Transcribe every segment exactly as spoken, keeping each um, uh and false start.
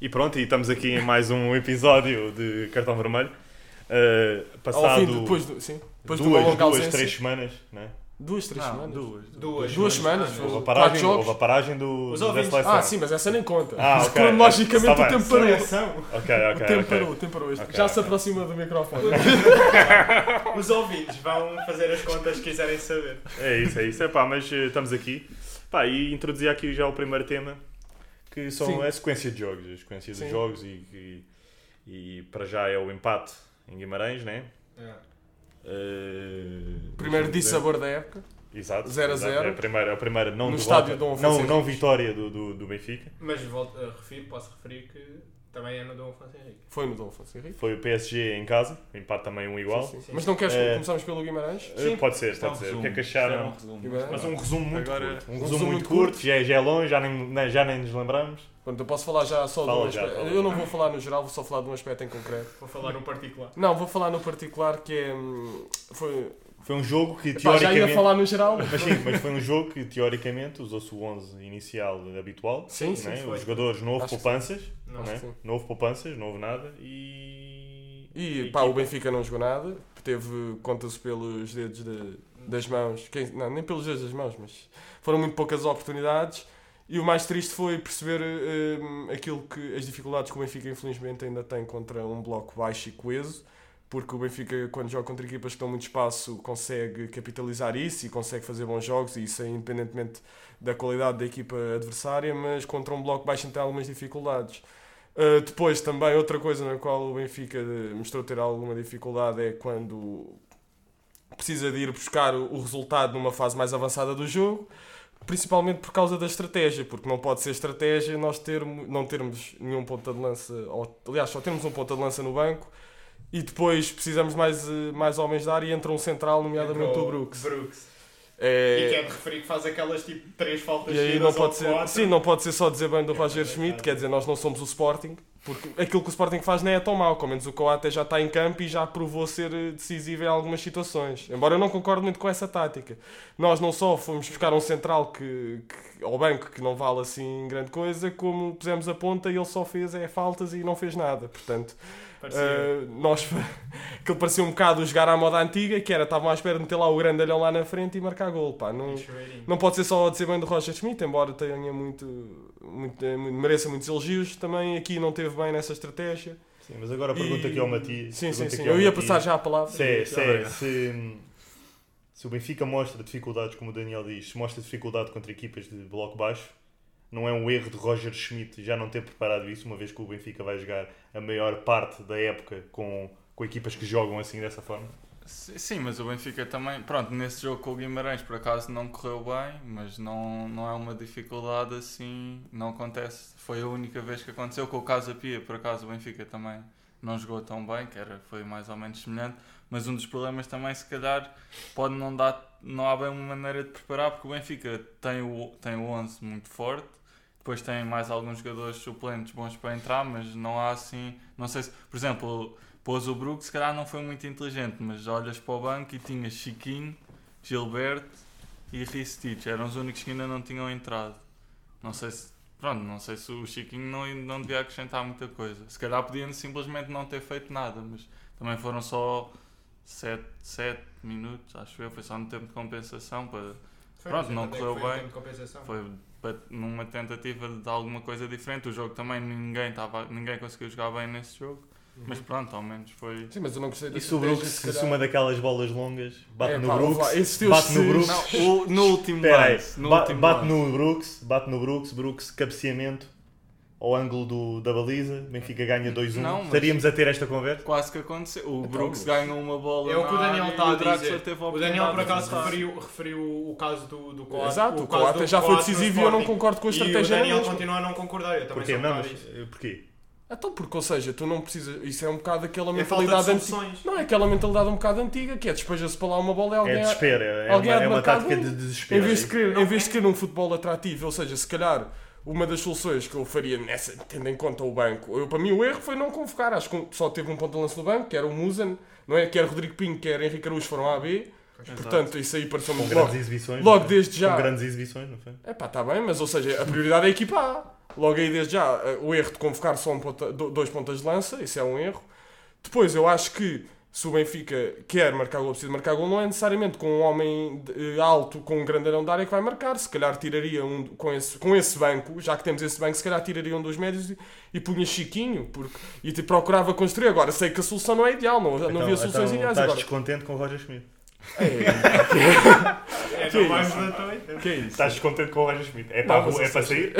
E pronto, e estamos aqui em mais um episódio de Cartão Vermelho. Uh, passado fim, depois do, sim, depois duas, do duas três semanas, né? Duas, três ah, semanas? Duas, duas, duas semanas. semanas. Houve, a paragem, houve a paragem do, do da seleção. Ah, sim, mas essa nem conta. Ah, okay. Cronologicamente okay. o tempo parou. Okay, okay, o tempo okay. parou, o tempo parou. Okay, Já okay. se aproxima do microfone. Os ouvintes vão fazer as contas que quiserem saber. É isso, é isso. É, pá, mas estamos aqui. Pá, e introduzir aqui já o primeiro tema, que são Sim. a sequência de jogos. A sequência Sim. de jogos e, e, e para já é o empate em Guimarães, né? É. Uh, primeiro dissabor da época. Exato. zero a zero. É a primeira, a primeira não, volta, não, não vitória do, do, do Benfica. Mas volto, uh, refiro, posso referir que também é no Dom Afonso Henrique. Foi no Dom Afonso Henrique. Foi o P S G em casa. Empate também um igual. Sim, sim, sim. Mas não queres uh, começarmos pelo Guimarães? Sim. Pode ser, pode um ser. Resumo. O que é que acharam? Um Mas um resumo muito Agora, curto. Um, um resumo, resumo muito curto. curto. Já, já é longe, já nem, já nem nos lembramos. Pronto, eu posso falar já só fala de um já, aspecto. Fala. Eu não vou falar no geral, vou só falar de um aspecto em concreto. Vou falar no particular. Não, vou falar no particular que é... Foi, foi um jogo que Epá, teoricamente... já ia falar no geral. Mas sim, mas foi um jogo que teoricamente usou-se o onze inicial habitual. Sim, sim. Né? Sim Os jogadores, novo acho poupanças. Não, né? Novo poupanças, não houve nada. E... E, e pá, equipa. O Benfica não jogou nada. Teve, conta-se pelos dedos de, das mãos. Quem, não, nem pelos dedos das mãos, mas... Foram muito poucas oportunidades. E o mais triste foi perceber um, aquilo que, as dificuldades que o Benfica infelizmente ainda tem contra um bloco baixo e coeso, porque o Benfica, quando joga contra equipas que dão muito espaço, consegue capitalizar isso e consegue fazer bons jogos, e isso é independentemente da qualidade da equipa adversária, mas contra um bloco baixo tem algumas dificuldades. Uh, depois também, outra coisa na qual o Benfica mostrou ter alguma dificuldade é quando precisa de ir buscar o resultado numa fase mais avançada do jogo, principalmente por causa da estratégia, porque não pode ser estratégia nós termos, não termos nenhum ponta de lança, ou, aliás, só termos um ponta de lança no banco, e depois precisamos mais, mais homens de área e entra um central, nomeadamente entrou o Brooks. Brooks. É... E quer referir que faz aquelas tipo três faltas e aí não pode ser quatro. Sim, não pode ser só dizer bem do é, Roger Schmidt, é quer dizer, nós não somos o Sporting, porque aquilo que o Sporting faz nem é tão mau, como menos o Coates já está em campo e já provou ser decisivo em algumas situações, embora eu não concorde muito com essa tática. Nós não só fomos buscar um central que, que, ao banco que não vale assim grande coisa, como pusemos a ponta e ele só fez é, faltas e não fez nada, portanto... Uh, nós, aquilo parecia um bocado jogar à moda antiga, que era, estavam à espera de meter lá o grandalhão lá na frente e marcar gol, pá. Não, não pode ser só dizer bem do Roger Schmidt, embora tenha muito, muito, mereça muitos elogios, também aqui não teve bem nessa estratégia. Sim, mas agora pergunta e... aqui ao Matias. Sim, sim, sim. Eu ia Matias. passar já a palavra. Sim, sim, ah, se, se o Benfica mostra dificuldades, como o Daniel diz, se mostra dificuldade contra equipas de bloco baixo, não é um erro de Roger Schmidt já não ter preparado isso, uma vez que o Benfica vai jogar a maior parte da época com, com equipas que jogam assim, dessa forma? Sim, mas o Benfica também... Pronto, nesse jogo com o Guimarães, por acaso, não correu bem, mas não, não é uma dificuldade assim, não acontece. Foi a única vez que aconteceu. Com o Casa Pia, por acaso, o Benfica também não jogou tão bem, que era, foi mais ou menos semelhante. Mas um dos problemas também, se calhar, pode não dar... Não há bem uma maneira de preparar, porque o Benfica tem o, tem o onze muito forte. Depois tem mais alguns jogadores suplentes bons para entrar, mas não há assim... Não sei se... Por exemplo, pôs o Brooks, se calhar não foi muito inteligente, mas olhas para o banco e tinha Chiquinho, Gilberto e Ristić. Eram os únicos que ainda não tinham entrado. Não sei se... Pronto, não sei se o Chiquinho não, não devia acrescentar muita coisa. Se calhar podiam simplesmente não ter feito nada, mas também foram só sete minutos, acho eu. Foi só no tempo de compensação para... Foi, pronto, não correu bem. Foi... numa tentativa de alguma coisa diferente. O jogo também ninguém, tava, ninguém conseguiu jogar bem nesse jogo, uhum. mas pronto, ao menos foi... Sim, mas eu não gostei disso. E se o Brooks, que se uma daquelas bolas longas, bate é, no pá, Brooks, bate no Brooks, não, no último lance, no bate, último bate lance. no Brooks, bate no Brooks, Brooks, cabeceamento, ao ângulo do, da baliza, Benfica ganha dois a um. Estaríamos a ter esta conversa? Quase que aconteceu. O então, Brooks ganhou uma bola. É o que o Daniel está a dizer. O Daniel, por acaso, referiu, referiu o caso do, do Coates. Exato, o, o Coates já foi decisivo e eu não concordo com a estratégia. E o Daniel continua a não concordar. Eu também Porquê? Não, mas, porquê? Então, porque, ou seja, tu não precisas... Isso é um bocado aquela mentalidade... É antiga. Não, é aquela mentalidade um bocado antiga, que é despeja-se para lá uma bola e alguém... É desespero. É, alguém uma, é uma tática de desespero. Em vez de querer um futebol atrativo, ou seja, se calhar... Uma das soluções que eu faria, nessa, tendo em conta o banco, eu, para mim o erro foi não convocar. Acho que só teve um ponto de lance no banco, que era o Musa, não é? Quer Rodrigo Pinho, quer Henrique Araújo foram A B. Exato. Portanto, isso aí pareceu-me logo, logo desde já. Com grandes exibições, não foi? É pá, está bem, mas ou seja, a prioridade é a equipa A. Logo aí, desde já, o erro de convocar só um ponta, dois pontas de lança, isso é um erro. Depois, eu acho que se o Benfica quer marcar gol, precisa marcar gol, não é necessariamente com um homem alto, com um grande anão da área que vai marcar. Se calhar tiraria um, com, esse, com esse banco, já que temos esse banco, se calhar tiraria um dos médios e, e punha Chiquinho porque, e te procurava construir. Agora, sei que a solução não é ideal, não, então, não havia soluções então, ideais. Estás descontente com o Roger Schmidt? É, que é isso? Estás descontente com o Roger Schmidt? É para, não, é para sair?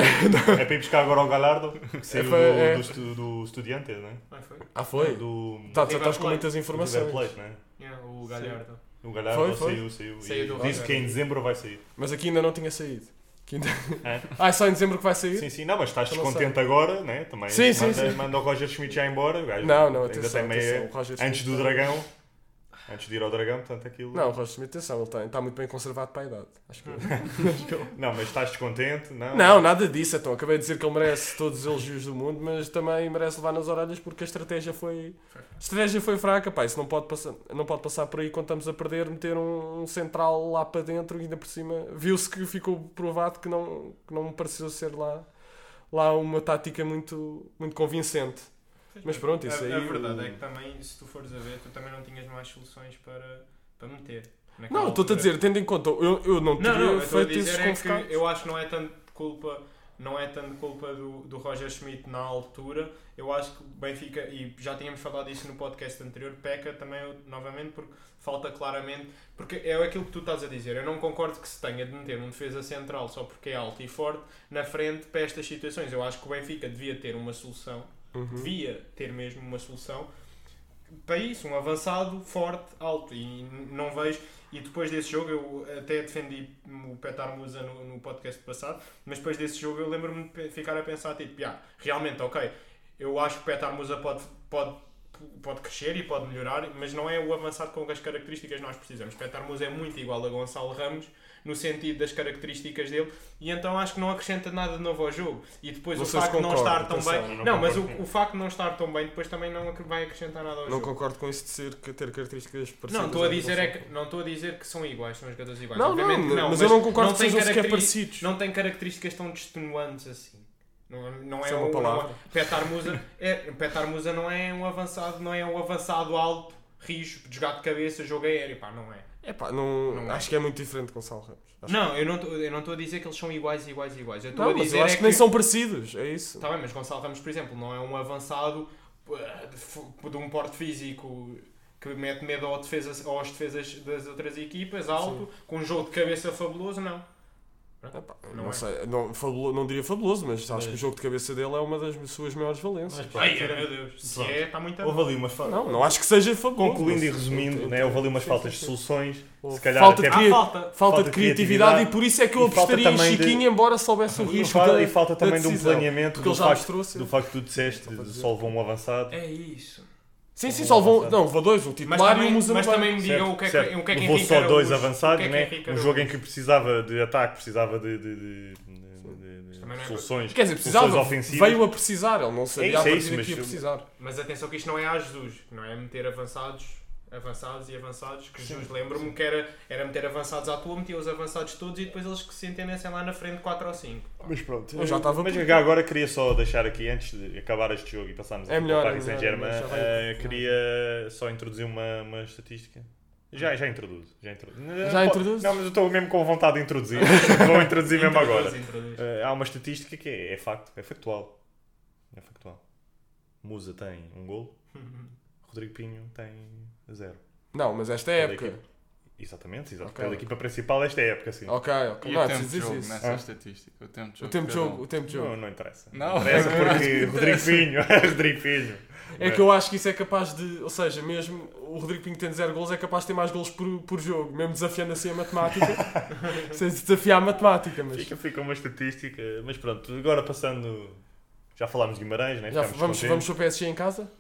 É para ir buscar agora o Gallardo? Que saiu é para, do, é... do, do Estudiantes, não é? Ah, foi? Ah, foi? Do... Tá, tu estás com muitas informações. Do Plate, não é? Yeah, o Gallardo. O Gallardo saiu, saiu. saiu Diz que em dezembro vai sair. Mas aqui ainda não tinha saído. Ainda... É? Ah, é só em dezembro que vai sair? Sim, sim. Não, mas estás descontente agora, né? Também sim, sim, manda, sim. manda o Roger Schmidt já embora. Não, não, atenção. Antes do Dragão. Antes de ir ao Dragão, portanto, aquilo... Não, o Roger Schmidt, atenção, ele está muito bem conservado para a idade. Acho que... Não, mas estás descontente? Não, não, nada disso, então. Acabei de dizer que ele merece todos os elogios do mundo, mas também merece levar nas orelhas porque a estratégia foi... A estratégia foi fraca, pá, isso não pode passar, não pode passar por aí quando estamos a perder, meter um, um central lá para dentro e ainda por cima... Viu-se que ficou provado que não, que não pareceu ser lá, lá uma tática muito, muito convincente. Mas pronto, isso aí... A, a verdade o... é que também, se tu fores a ver, tu também não tinhas mais soluções para, para meter. Não, estou-te a dizer, tendo em conta, eu, eu não teria não, não, feito esses convocados. É que eu acho que não é tanto culpa, não é tanto culpa do, do Roger Schmidt na altura. Eu acho que o Benfica, e já tínhamos falado isso no podcast anterior, peca também novamente porque falta claramente... Porque é aquilo que tu estás a dizer. Eu não concordo que se tenha de meter um defesa central só porque é alto e forte na frente para estas situações. Eu acho que o Benfica devia ter uma solução... Uhum. Devia ter mesmo uma solução para isso, um avançado forte, alto, e não vejo. E depois desse jogo, eu até defendi o Petar Musa no, no podcast passado, mas depois desse jogo eu lembro-me de ficar a pensar, tipo, ah, realmente, ok, eu acho que o Petar Musa pode, pode, pode crescer e pode melhorar, mas não é o avançado com as características que nós precisamos. Petar Musa é muito igual a Gonçalo Ramos no sentido das características dele, e então acho que não acrescenta nada de novo ao jogo. E depois vocês o facto de não estar tão atenção, bem... Não, não mas o, o facto de não estar tão bem depois também não vai acrescentar nada ao não jogo. Não concordo com isso de ser, ter características parecidas. Não estou a dizer, é que, não estou a dizer que são iguais, são jogadores iguais. Não, obviamente não, que não, mas, mas eu não concordo que sejam sequer parecidos. Não tem características tão destenuantes assim. Não, não é, é uma um, palavra. Um, Petar Musa, é, Petar Musa não é um avançado, não é um avançado alto, rijo, de jogar de cabeça, jogo aéreo, pá, não é. Epá, não, não acho é. que é muito diferente de Gonçalo Ramos. Acho não, que... eu não estou a dizer que eles são iguais, iguais, iguais. Eu, não, a dizer mas eu acho é que, que nem são parecidos, é isso. Está bem, mas Gonçalo Ramos, por exemplo, não é um avançado de um porte físico que mete medo ao defesa, aos defesas das outras equipas, alto, sim, com um jogo de cabeça fabuloso, não. Epá, não, não, é. sei, não, fabulo, não diria fabuloso, mas acho mas... que o jogo de cabeça dele é uma das suas maiores valências. Mas, ai, é, meu Deus, se pronto. É, está muito houve ali umas faltas. Não, não acho que seja fabuloso. Concluindo e resumindo, né, houve ali umas sim, faltas sim, sim. de soluções, oh, se calhar falta, até... de, falta, falta, falta de criatividade, criatividade, e por isso é que eu apostaria em Chiquinho, de... embora soubesse o risco. E falta da, também da de um planeamento do facto, do facto que tu disseste, de só levar um avançado. É isso. Sim, sim, só vão, não, vão dois, o titular e o Musa. Mas também me digam o que é que o que é que levou só dois avançados, né? Um jogo em que precisava de ataque, precisava de, de, de, de, de soluções, quer dizer, precisava, veio a precisar, ele não sabia a partir daqui a precisar. Mas atenção que isto não é a Jesus, não é meter avançados, avançados e avançados, que Jesus lembro-me que era, era meter avançados à tua, metia os avançados todos e depois eles que se entendessem lá na frente quatro ou cinco. Mas pronto, eu já estava. Mas agora queria só deixar aqui, antes de acabar este jogo e passarmos é melhor, para o Paris Saint-Germain, é uh, queria só introduzir uma, uma estatística. Já, já introduzo. Já introduzo. Já introduzo? Não, mas eu estou mesmo com vontade de introduzir. Vou introduzir mesmo introduz, agora. Introduz. Uh, há uma estatística que é, é facto, é factual. É factual. Musa tem um golo, Rodrigo Pinho tem... Zero. Não, mas esta é a época. Equipa. Exatamente, exatamente. Okay. Pela equipa principal, esta é a época, sim. Ok, ok. E não, o tempo de jogo isso. nessa ah? estatística. O tempo de jogo. O tempo de jogo. Um... O tempo de jogo. Não, não interessa. Não, não interessa porque Rodrigo Pinho. Rodrigo Pinho. É mas... que eu acho que isso é capaz de... Ou seja, mesmo o Rodrigo Pinho tendo zero golos, é capaz de ter mais golos por, por jogo. Mesmo desafiando assim a matemática. Sem desafiar a matemática, mas... Fica, fica uma estatística. Mas pronto, agora passando... Já falámos de Guimarães, né? Já vamos, vamos para o P S G em casa?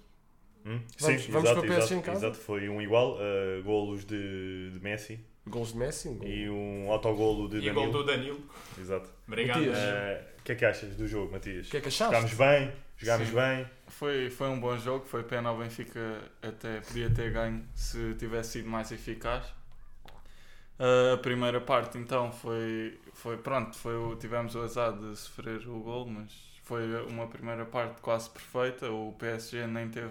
Hum? Vamos, sim, vamos exato, para o P S G em casa. Exato, foi um igual, uh, golos de, de Messi. Golos de Messi? Um e um autogolo de e Danilo. E o gol do Danilo. Exato. Obrigado. O uh, que é que achas do jogo, Matias? O que é que achaste? Jogámos bem, jogámos sim. bem. Foi, foi um bom jogo, foi pena o Benfica até, podia ter ganho se tivesse sido mais eficaz. Uh, a primeira parte então foi, foi pronto, foi, tivemos o azar de sofrer o gol, mas... foi uma primeira parte quase perfeita. O P S G nem teve...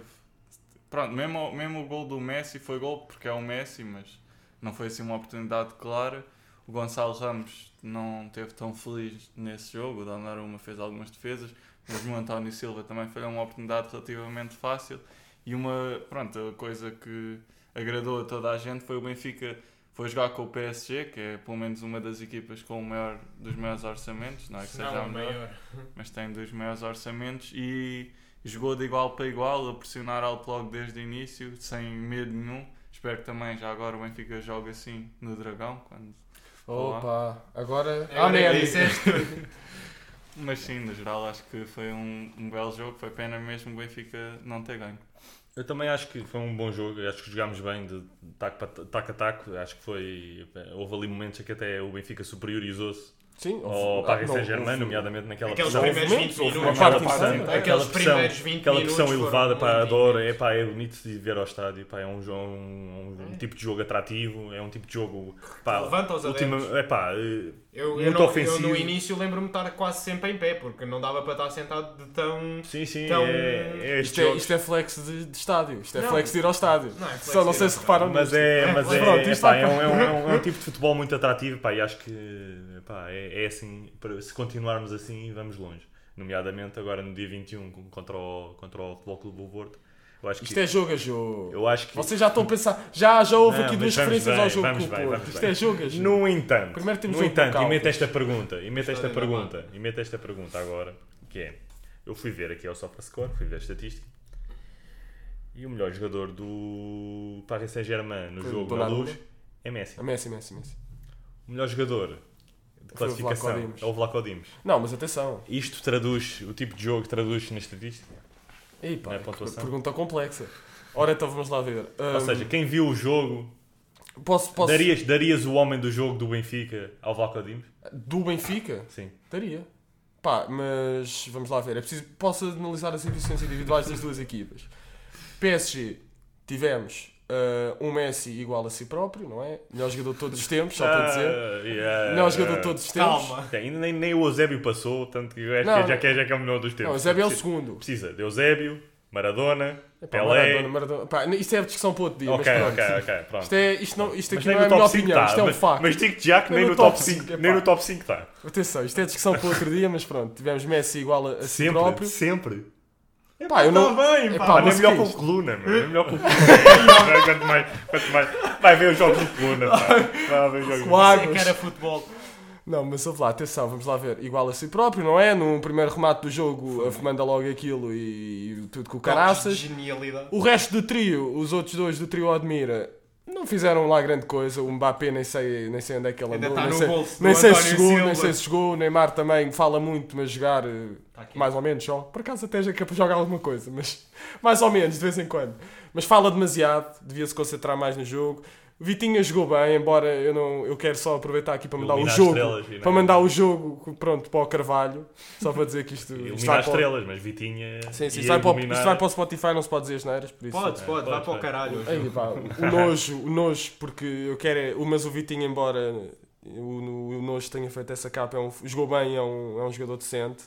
Pronto, mesmo, mesmo o gol do Messi foi gol porque é o Messi, mas não foi assim uma oportunidade clara. O Gonçalo Ramos não esteve tão feliz nesse jogo. O Donnarumma fez algumas defesas, mas o António Silva também foi uma oportunidade relativamente fácil. E uma, pronto, a coisa que agradou a toda a gente foi o Benfica foi jogar com o P S G, que é pelo menos uma das equipas com o maior, dos maiores orçamentos, não é que seja não, a maior, maior, mas tem dos maiores orçamentos, e jogou de igual para igual, a pressionar alto logo desde o início, sem medo nenhum. Espero que também já agora o Benfica jogue assim no Dragão, quando... Opa, agora... Ah, é, é, disseste. Mas sim, no geral acho que foi um, um belo jogo, foi pena mesmo o Benfica não ter ganho. Eu também acho que foi um bom jogo, acho que jogámos bem de taco a taco, taco, acho que foi, houve ali momentos em que até o Benfica superiorizou-se ao Paris Saint-Germain, nomeadamente naquela aqueles pressão, primeiros vinte minutos, aquela pressão, aquela pressão, aquela pressão elevada para a Dora, é, pá, é bonito de ver ao estádio, pá, é um, jogo, um, um é. tipo de jogo atrativo, é um tipo de jogo, pá, levanta os adeptos, é, pá, eu, muito eu não, ofensivo. Eu no início lembro-me de estar quase sempre em pé, porque não dava para estar sentado de tão... Sim, sim, tão... É, é isto, é, isto é flex de, de estádio, isto é não, flex de ir ao estádio, não é só não sei se reparam mas é, mas é, pronto, é, pá, é, um, é, um, é um tipo de futebol muito atrativo, pá, e acho que, pá, é, é assim, se continuarmos assim vamos longe, nomeadamente agora no dia vinte e um contra o, contra o Futebol Clube do Porto. Isto que... é jogo a jogo. Eu acho que... Vocês já estão a pensar, já, já houve não, aqui duas referências bem, ao jogo com o Porto. Isto bem. É jogo a jogo. No entanto, primeiro temos no um entanto, e meto esta pergunta, e meto esta pergunta, e meto esta pergunta agora, que é, eu fui ver aqui ao SofaScore, fui ver a estatística, e o melhor jogador do Paris Saint-Germain no foi jogo na Luz é Messi. É Messi, Messi, Messi. O melhor jogador de classificação é o Vlaco Dimes. Não, mas atenção. Isto traduz, o tipo de jogo traduz na estatística? Ei, pá, é pergunta complexa. Ora, então vamos lá ver. Um, Ou seja, quem viu o jogo, posso, posso... Darias, darias o homem do jogo do Benfica ao Vlaco Dimes? Do Benfica? Sim. Daria. Pá, mas vamos lá ver. É preciso posso analisar as exibições individuais das duas equipas. P S G, tivemos uh, um Messi igual a si próprio, não é? Melhor jogador de todos os tempos, só para dizer. Uh, yeah, Melhor jogador de todos os tempos. Calma. Nem, nem o Eusébio passou, tanto que eu acho não, que já, já, já é o melhor dos tempos. Não, o Eusébio é o segundo. Precisa de Eusébio, Maradona, Epá, Pelé... Maradona, Maradona. Pá, isto é discussão para outro dia, okay, mas pronto. Ok, ok, pronto. Isto, é, isto, não, isto aqui não é a minha opinião, tá, isto é um facto. Mas digo-te já que nem no top cinco está. Atenção, isto é discussão para outro dia, mas pronto. Tivemos Messi igual a si próprio. Sempre, sempre. É pá, eu não... Bem, é pá, pá, não é melhor que o Coluna, meu. É melhor que o Coluna. quanto, mais, quanto mais... Vai ver os jogos do Coluna, pá. Vai ver os jogos do Coluna. Isso é que era futebol. Não, mas vamos lá, atenção, vamos lá ver. Igual a si próprio, não é? No primeiro remate do jogo, afumando logo aquilo e, e tudo com o caraças. Genialidade. O resto do trio, os outros dois do trio Admira, não fizeram lá grande coisa. O Mbappé nem sei, nem sei onde é que ele andou. Nem, sei, nem, sei, se chegou, nem sei se chegou. O Neymar também fala muito, mas jogar tá mais ou menos só. Por acaso até já que joga alguma coisa, mas mais ou menos, de vez em quando. Mas fala demasiado, devia se concentrar mais no jogo. O Vitinha jogou bem, embora eu, não, eu quero só aproveitar aqui para mandar Ilumina o jogo. Estrelas, para mandar o jogo pronto, para o Carvalho. Só para dizer que isto... isto vai as estrelas, para... mas Vitinha... Sim, sim, isto vai, para, isto vai para o Spotify, não se pode dizer as neiras. Por isso... Pode, é, pode, vai para o caralho. Aí, pá, o nojo, o nojo, porque eu quero... Mas o Vitinha, embora o, o nojo tenha feito essa capa, é um, jogou bem, é um, é um jogador decente.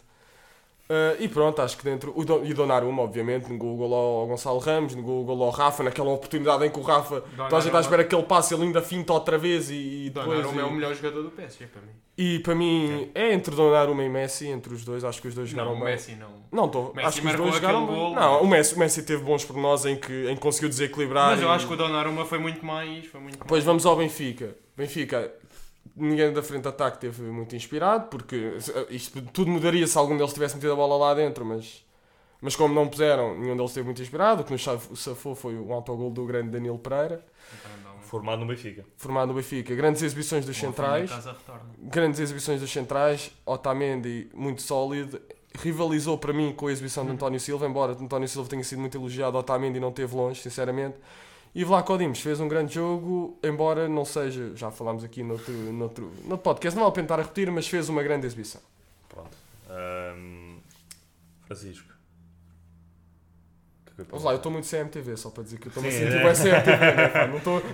Uh, e pronto, acho que dentro... O Don, e o Donnarumma, obviamente, negou o golo ao Gonçalo Ramos, negou o golo ao Rafa, naquela oportunidade em que o Rafa... Toda a gente está à espera que ele passe, ele ainda finta outra vez e, e depois... Donnarumma e, é o melhor jogador do P S G, para mim. E para mim, okay. É entre Donnarumma e Messi, entre os dois, acho que os dois jogaram não, bem. Não, o Messi não. Não, tô, Messi acho que os dois jogaram bem. Não, o Messi, o Messi teve bons pormenores em que, em que conseguiu desequilibrar. Mas eu e... acho que o Donnarumma foi muito mais... Foi muito pois mais. Vamos ao Benfica. Benfica... Ninguém da frente de ataque teve muito inspirado, porque isto tudo mudaria se algum deles tivesse metido a bola lá dentro, mas, mas como não puseram, nenhum deles teve muito inspirado. O que nos safou foi o autogol do grande Danilo Pereira. Formado no Benfica. Formado no Benfica. Grandes exibições dos Bom, centrais. Grandes exibições dos centrais. Otamendi, muito sólido. Rivalizou para mim com a exibição hum. de António Silva, embora António Silva tenha sido muito elogiado, Otamendi não esteve longe, sinceramente. E Vlaco Dimes fez um grande jogo, embora não seja, já falámos aqui noutro, noutro, noutro podcast, não vale a pena estar a repetir, mas fez uma grande exibição. Pronto. Um, Francisco. Que que Vamos lá, eu estou muito C M T V, só para dizer que eu estou a sentir bem C M T V, né, pá?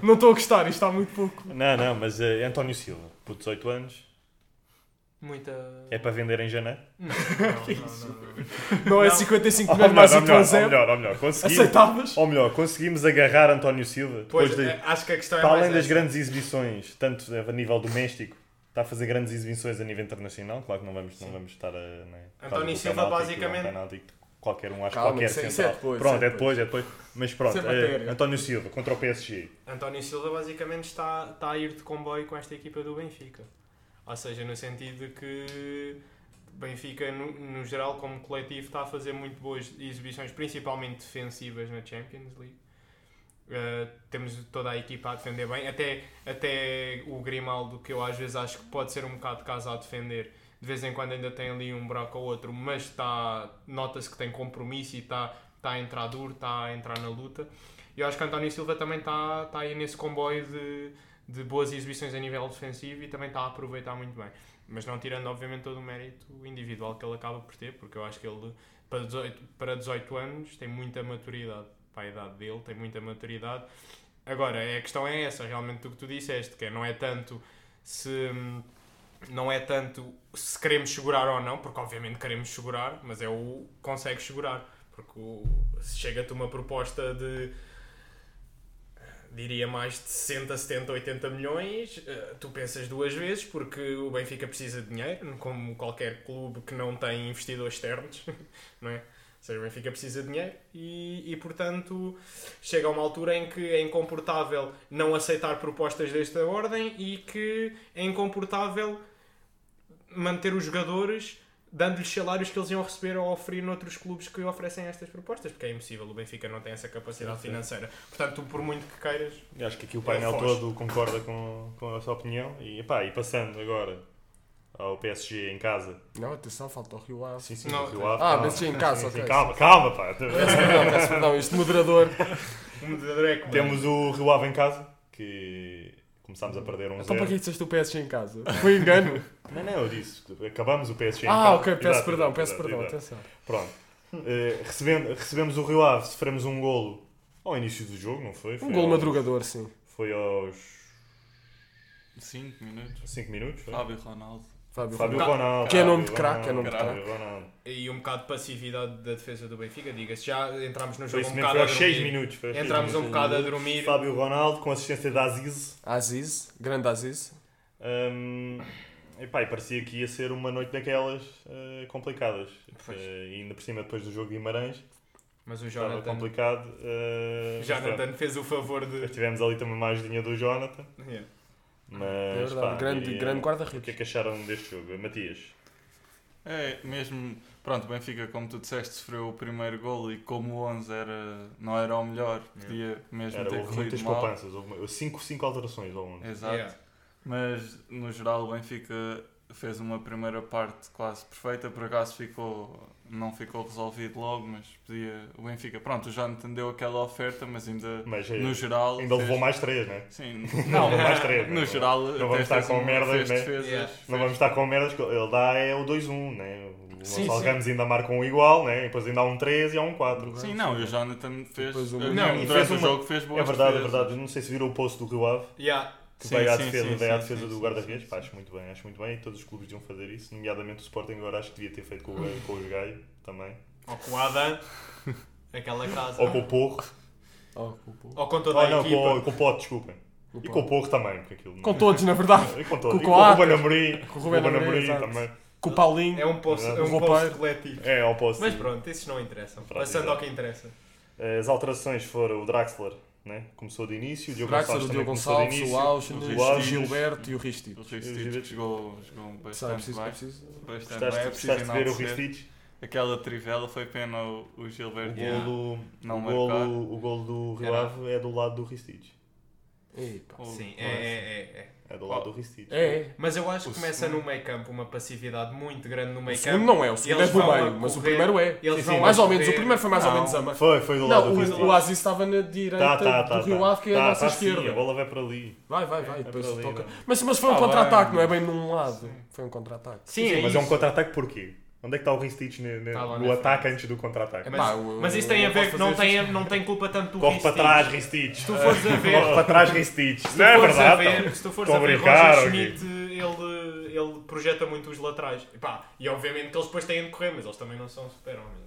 Não estou a gostar, isto está muito pouco. Não, não, mas é António Silva, por dezoito anos, Muita... É para vender em janeiro? Não, não, não, não. Não é cinquenta e cinco milhões mais o três zero? Ou melhor, ou melhor, conseguimos... Aceitavas? Ou melhor, conseguimos agarrar António Silva. Depois pois, de, acho que a questão é mais além das essa. Grandes exibições, tanto a nível doméstico, está a fazer grandes exibições a nível internacional. Claro que não vamos, não vamos estar a... Né, António Silva, basicamente... Qualquer um, acho que qualquer central. Isso é depois, pronto, é depois, é depois. Mas pronto, é, António Silva contra o P S G. António Silva basicamente está, está a ir de comboio com esta equipa do Benfica. Ou seja, no sentido que Benfica, no, no geral, como coletivo, está a fazer muito boas exibições, principalmente defensivas na Champions League. Uh, temos toda a equipa a defender bem. Até, até o Grimaldo, que eu às vezes acho que pode ser um bocado de casa a defender, de vez em quando ainda tem ali um buraco ou outro, mas está, nota-se que tem compromisso e está, está a entrar duro, está a entrar na luta. E eu acho que António Silva também está, está aí nesse comboio de, de boas exibições a nível defensivo e também está a aproveitar muito bem. Mas não tirando, obviamente, todo o mérito individual que ele acaba por ter, porque eu acho que ele, para dezoito, para dezoito anos, tem muita maturidade. Para a idade dele, tem muita maturidade. Agora, a questão é essa, realmente, o que tu disseste, que é, não é tanto se... Não é tanto se queremos segurar ou não, porque obviamente queremos segurar, mas é o consegue segurar. Porque o, se chega-te uma proposta de, diria mais de sessenta, setenta, oitenta milhões, tu pensas duas vezes, porque o Benfica precisa de dinheiro, como qualquer clube que não tem investidores externos, não é? Ou seja, o Benfica precisa de dinheiro e, e, portanto, chega a uma altura em que é incomportável não aceitar propostas desta ordem e que é incomportável manter os jogadores dando-lhes salários que eles iam receber ou oferir noutros clubes que oferecem estas propostas, porque é impossível, o Benfica não tem essa capacidade sim, sim. financeira. Portanto, tu, por muito que queiras... Eu acho que aqui o painel é todo concorda com, com a sua opinião e, epá, e passando agora... ao P S G em casa. Não, atenção, falta o Rio Ave. Sim, sim, não, o Rio Ave. Ah, P S G em casa, ok. Calma, calma, pá. Não, este moderador... O moderador é que... Temos o Rio Ave em casa, que começámos a perder um zero. Então para que disseste o P S G em casa? Foi engano? Não, não, eu disse. Acabamos o P S G em casa. Ah, ok, peço perdão, peço perdão, atenção. Pronto. Recebemos o Rio Ave, sofremos um golo ao início do jogo, não foi? Um golo madrugador, sim. Foi aos... cinco minutos. cinco minutos, foi? Fábio Ronaldo. Fábio, Fábio Ronaldo. Ronaldo. Que é nome de craque, é nome de craque. E um bocado de passividade da defesa do Benfica, diga-se. Já entramos no jogo um bocado a dormir. seis minutos. Entramos um bocado a dormir. Fábio Ronaldo com assistência de Aziz. Aziz, grande Aziz. Um, epá, e parecia que ia ser uma noite daquelas uh, complicadas. Uh, e ainda por cima depois do jogo de Guimarães. Mas o Jonathan... Estava complicado. Uh, Jonathan fez o favor de... Tivemos ali também uma ajudinha do Jonathan. Yeah. Mas, é pá, grande, e, grande guarda-redes. O que é que acharam deste jogo, Matias? É, mesmo, pronto, o Benfica, como tu disseste, sofreu o primeiro golo e como o onze era, não era o melhor, podia yeah. mesmo era, ter corrido mal. Houve muitas poupanças, houve cinco alterações ao onze. Exato, yeah. Mas no geral o Benfica fez uma primeira parte quase perfeita, por acaso ficou, não ficou resolvido logo, mas podia, o Benfica, pronto, já entendeu aquela oferta, mas ainda, mas, no geral... Ainda fez... levou mais três, não é? Sim. Não, não mais três. No geral, não vamos estar com merdas, né? Defesas, yeah. Não vamos estar com merdas, ele dá é o dois um, né? O Gonçalo Ramos ainda marca um igual, né? E depois ainda há um três e há um quatro. Sim, não, e o Jonathan fez... Um... Não, não, e fez o uma... jogo fez boas. É verdade, é verdade, não sei se viram o post do Rio Ave. Yeah. Que sim, veio à sim, defesa, sim, veio à defesa sim, do guarda-redes, acho muito bem, acho muito bem, e todos os clubes deviam fazer isso, nomeadamente o Sporting agora acho que devia ter feito com o, com o Gaio também. Ou com o Adam, aquela casa. Ou com o Porro. Ou com toda a oh, não, equipa. Com, com o Pote, desculpem. Com e com o Porro também. Aquilo, com todos, na verdade. E com todos. Com, com, com o Ruben Amorim. Com o Ruben Amorim também. Com o Paulinho. É um posto é um coletivo. É, é um posto. Mas pronto, esses não interessam. Prato, passando ao que interessa. As alterações foram o Draxler. Né? Começou de início, o Diogo Gonçalves, o Diogo Gonçalves, o Austin, o Gilberto e o Ristić. O Ristić jogou bastante bem. Gostaste de ver o Ristić? Aquela trivela foi pena o, o Gilberto. O yeah. golo do, gol do Rio Ave é do lado do Ristić. Sim, é, é, é. É do lado oh. do Ristić. É. Mas eu acho que o começa segundo... no meio campo uma passividade muito grande no meio campo. O segundo não é, o segundo é do meio, mas o primeiro é. Eles sim, sim, mais ou menos, o primeiro foi mais não. ou menos a mais. Foi, foi do lado não, do Ristić. O Aziz estava na direita tá, tá, tá, do Rio Ave, que é tá, a nossa tá, esquerda. Sim, a bola vai para ali. Vai, vai, vai. É, depois ali, toca. Mas, mas foi um ah, contra-ataque, não é bem num lado. Sim. Foi um contra-ataque. Sim, sim, é mas isso. É um contra-ataque porquê? Onde é que está o Ristić ne, ne, tá no ataque frente. Antes do contra-ataque? Mas, mas, mas isso tem a ver que não tem, não tem culpa tanto do Ristić. Corre para trás, Ristić. Se tu fores a ver... Corre para trás, Ristić. Não é verdade? Se tu fores a ver, Roger Schmidt, ele, ele projeta muito os laterais. E, pá, e obviamente que eles depois têm de correr, mas eles também não são super-homens.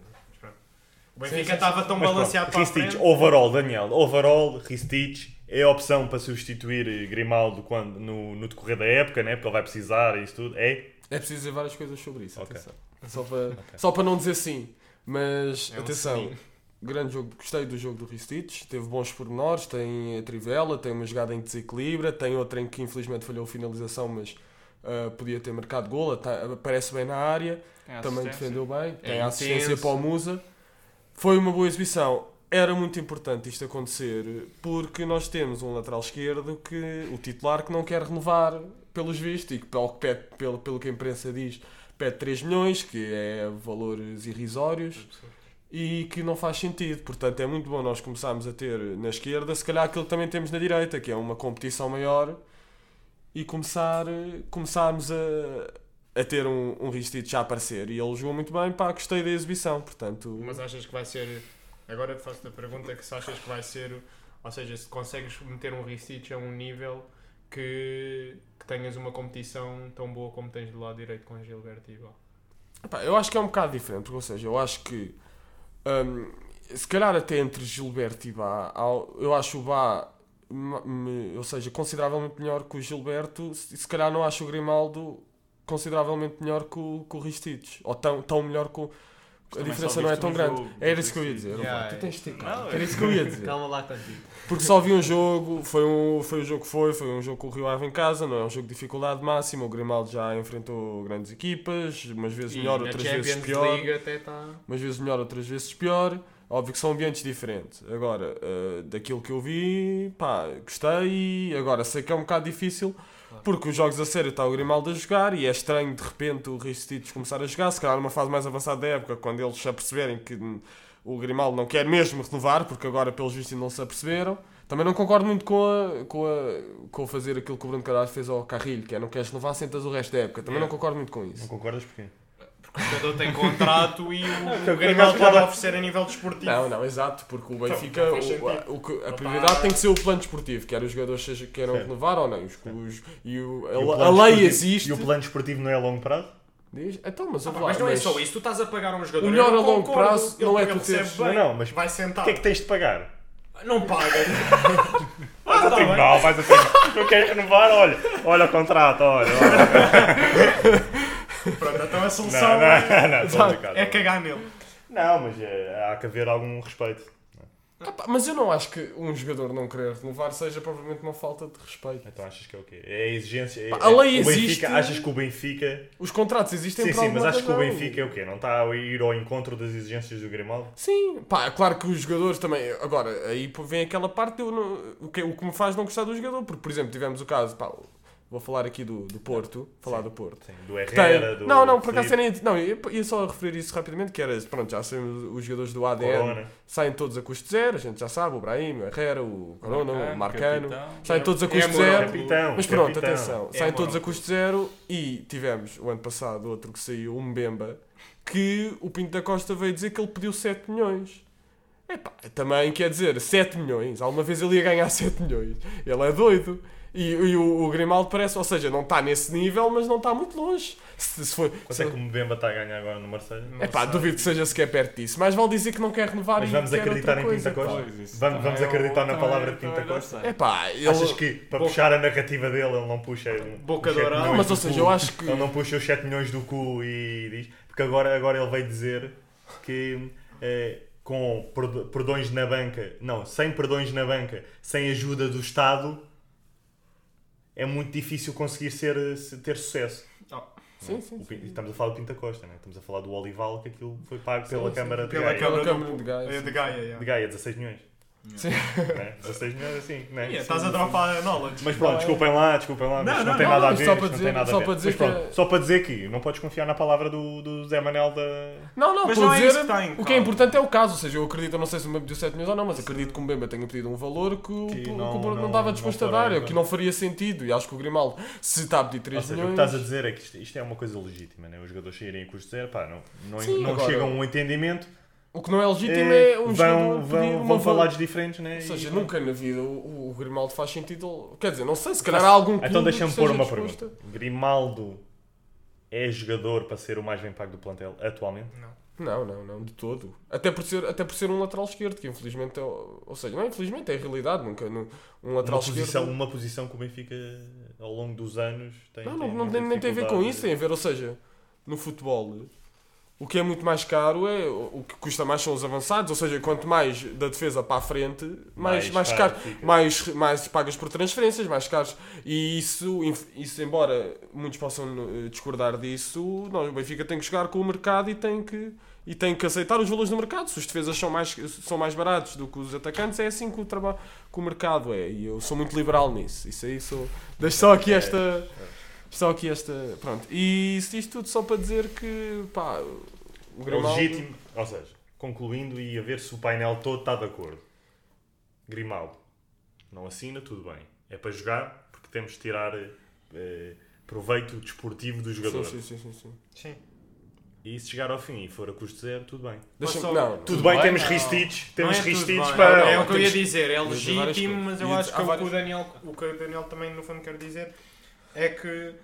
O Benfica estava tão mas balanceado pronto, para a frente. Overall, Daniel, overall, Ristić é a opção para substituir Grimaldo quando, no, no decorrer da época, né? Porque ele vai precisar e isso tudo. É? É preciso dizer várias coisas sobre isso, okay. Atenção. Só para, okay. Só para não dizer sim, mas é um atenção. Sininho. Grande jogo, gostei do jogo do Ristić, teve bons pormenores, tem a trivela, tem uma jogada em que desequilibra, tem outra em que infelizmente falhou a finalização, mas uh, podia ter marcado gola, tá, aparece bem na área, também defendeu bem, tem é a assistência para o Musa. Foi uma boa exibição. Era muito importante isto acontecer porque nós temos um lateral esquerdo que o titular que não quer renovar pelos vistos e que pelo que, pede, pelo, pelo que a imprensa diz pede três milhões, que é valores irrisórios e que não faz sentido. Portanto é muito bom nós começarmos a ter na esquerda, se calhar aquilo que também temos na direita, que é uma competição maior e começar, começarmos a... a ter um, um Ristić já a aparecer e ele jogou muito bem, pá, gostei da exibição, portanto... Mas achas que vai ser, agora faço-te a pergunta, que se achas que vai ser, ou seja, se consegues meter um Ristić a um nível que, que tenhas uma competição tão boa como tens do lado direito com o Gilberto e igual? Pá, eu acho que é um bocado diferente, porque, ou seja, eu acho que hum, se calhar até entre Gilberto e Bá, eu acho o Bá, ou seja, consideravelmente melhor que o Gilberto, se calhar não acho o Grimaldo consideravelmente melhor que o, o Ristić, ou tão, tão melhor que o... A diferença não é tão um grande. Jogo, era isso que eu ia dizer. Yeah, tu tens de ter calma. Era isso que eu ia dizer. Calma lá contigo. Porque só vi um jogo, foi, um, foi o jogo que foi, foi um jogo com o Rio Ave em casa, não é um jogo de dificuldade máxima, o Grimaldo já enfrentou grandes equipas, umas vezes e melhor, outras Champions vezes pior. Liga até tá... Umas vezes melhor, outras vezes pior. Óbvio que são ambientes diferentes. Agora, uh, daquilo que eu vi, pá, gostei. Agora, sei que é um bocado difícil, porque os jogos a sério está o Grimaldo a jogar e é estranho de repente o Ristić começar a jogar, se calhar numa fase mais avançada da época, quando eles se aperceberem que o Grimaldo não quer mesmo renovar, porque agora pelos vistos não se aperceberam. Também não concordo muito com a, com a, com fazer aquilo que o Bruno Carvalho fez ao Carrilho, que é não queres renovar, sentas o resto da época. Também é. Não concordo muito com isso. Não concordas porquê? Porque o jogador tem contrato e o, o Grimaldo pode oferecer a nível desportivo. Não, não, exato, porque o Benfica, o, o, a prioridade tem que ser o plano desportivo, quer os jogadores sejam, queiram certo. Renovar ou não. Os, os, e o, a, e o a lei existe. E o plano desportivo não é a longo prazo? Diz? Então, mas, ah, lá, mas não é mas... só isso, tu estás a pagar um jogador. O melhor a longo prazo ele, não é tu teres. Não, não, mas o que é que tens de pagar? Não paga. Vais a tribunal, vais a tribunal. Não queres renovar? Olha, olha o contrato, olha. olha. Pronto, então a solução não, não, é, não, não, é cagar nele. Não, mas é, há que haver algum respeito. Ah, pá, mas eu não acho que um jogador não querer renovar seja provavelmente uma falta de respeito. Então achas que é o quê? É a exigência... Pá, é, a lei o existe... Benfica, achas que o Benfica... Os contratos existem sim, para sim, mas achas que o Benfica é o quê? Não está a ir ao encontro das exigências do Grimaldo? Sim, pá, claro que os jogadores também... Agora, aí vem aquela parte eu não, o, que, o que me faz não gostar do jogador. Porque, por exemplo, tivemos o caso... Pá, vou falar aqui do, do Porto, falar sim, do Porto. Sim, do Herrera, tem... do... Não, não, por acaso nem... Não, eu ia só referir isso rapidamente, que era, pronto, já sabemos, os jogadores do A D N Corona. Saem todos a custo zero, a gente já sabe, o Brahim, o Herrera, o Corona, Marcano, o Marcano, capitão. Saem todos a custo é zero, capitão, mas pronto, capitão. Atenção, é saem todos a custo zero e tivemos, o ano passado, outro que saiu, o Mbemba, que o Pinto da Costa veio dizer que ele pediu sete milhões. Epá, também quer dizer, sete milhões, alguma vez ele ia ganhar sete milhões, ele é doido. E, e o, o Grimaldo parece, ou seja, não está nesse nível, mas não está muito longe. Se, se for, quanto se... é que o Mbemba está a ganhar agora no Marselha? É pá, duvido que seja sequer perto disso. Mas vale dizer que não quer renovar. Mas vamos acreditar em Pinto Costa? Vamos, vamos acreditar na palavra de Pinto Costa? É pá, ele... Achas que para Boca... puxar a narrativa dele ele não puxa. Boca dourada. Não, mas ou seja, eu acho que. Ele não puxa os sete milhões do cu e diz. Porque agora, agora ele veio dizer que. É... com perdões na banca, não, sem perdões na banca, sem ajuda do Estado, é muito difícil conseguir ser, ter sucesso. Oh. Sim, sim, sim. Estamos a falar do Pinto da Costa, né? Estamos a falar do Olival, que aquilo foi pago sim, pela sim. Câmara de pela Gaia. Pela Câmara de Gaia, sim. de Gaia, de Gaia dezasseis milhões. Sim. Né? dezasseis milhões, assim. Né? Yeah, estás a dropar knowledge. Mas pronto, desculpem lá, desculpem lá, não, mas não, não tem não, nada não, a ver. Só para dizer, só para dizer que... Pronto, só para dizer que não podes confiar na palavra do, do Zé Manel da... Não, não, mas estou não a dizer, é tem, o que claro. É importante é o caso, ou seja, eu acredito, eu não sei se o Mbemba pediu sete milhões ou não, mas sim. Acredito que o Mbemba tenha pedido um valor que o Porto não, não, não estava disposto a dar, que não faria sentido, e acho que o Grimaldo, se está a pedir três milhões... Ou seja, milhões... o que estás a dizer é que isto, isto é uma coisa legítima, né? Os jogadores saírem a custo zero, pá, não, não, sim, não agora... chegam a um entendimento. O que não é legítimo é, é um vão, vão, vão falados diferentes, né? Ou seja, e... nunca na vida o, o Grimaldo faz sentido. Quer dizer, não sei, se calhar há algum clube. Então deixa-me pôr uma pergunta. Grimaldo é jogador para ser o mais bem pago do plantel atualmente? Não. Não, não, não, de todo. Até por ser, até por ser um lateral esquerdo, que infelizmente é, ou seja, não infelizmente, é a realidade, nunca, não, um lateral uma esquerdo... Posição, uma posição que o Benfica, ao longo dos anos, tem... Não, não, tem não tem, nem tem a ver com isso, tem a ver, ou seja, no futebol, o que é muito mais caro, é o que custa mais são os avançados, ou seja, quanto mais da defesa para a frente, mais, mais, mais caro, caro mais, mais pagas por transferências, mais caros, e isso, isso, embora muitos possam discordar disso, não, o Benfica tem que jogar com o mercado e tem que... E tem que aceitar os valores do mercado. Se os defesas são mais, são mais baratos do que os atacantes, é assim que o, traba- que o mercado é. E eu sou muito liberal nisso. Isso aí sou... Deixo só aqui esta... Só aqui esta... Pronto. E isto tudo só para dizer que... Pá, o Grimaldo... É legítimo. Ou seja, concluindo e a ver se o painel todo está de acordo. Grimaldo. Não assina, tudo bem. É para jogar, porque temos de tirar eh, proveito desportivo do jogador. Sim, sim, sim. Sim. sim. sim. E se chegar ao fim e for a custo zero, tudo bem. Deixa-me... Não, tudo, tudo bem, bem temos Ristić, temos é Ristić para... É o que eu ia dizer, é legítimo, mas eu acho que o que o Daniel, o que o Daniel também no fundo quer dizer é que,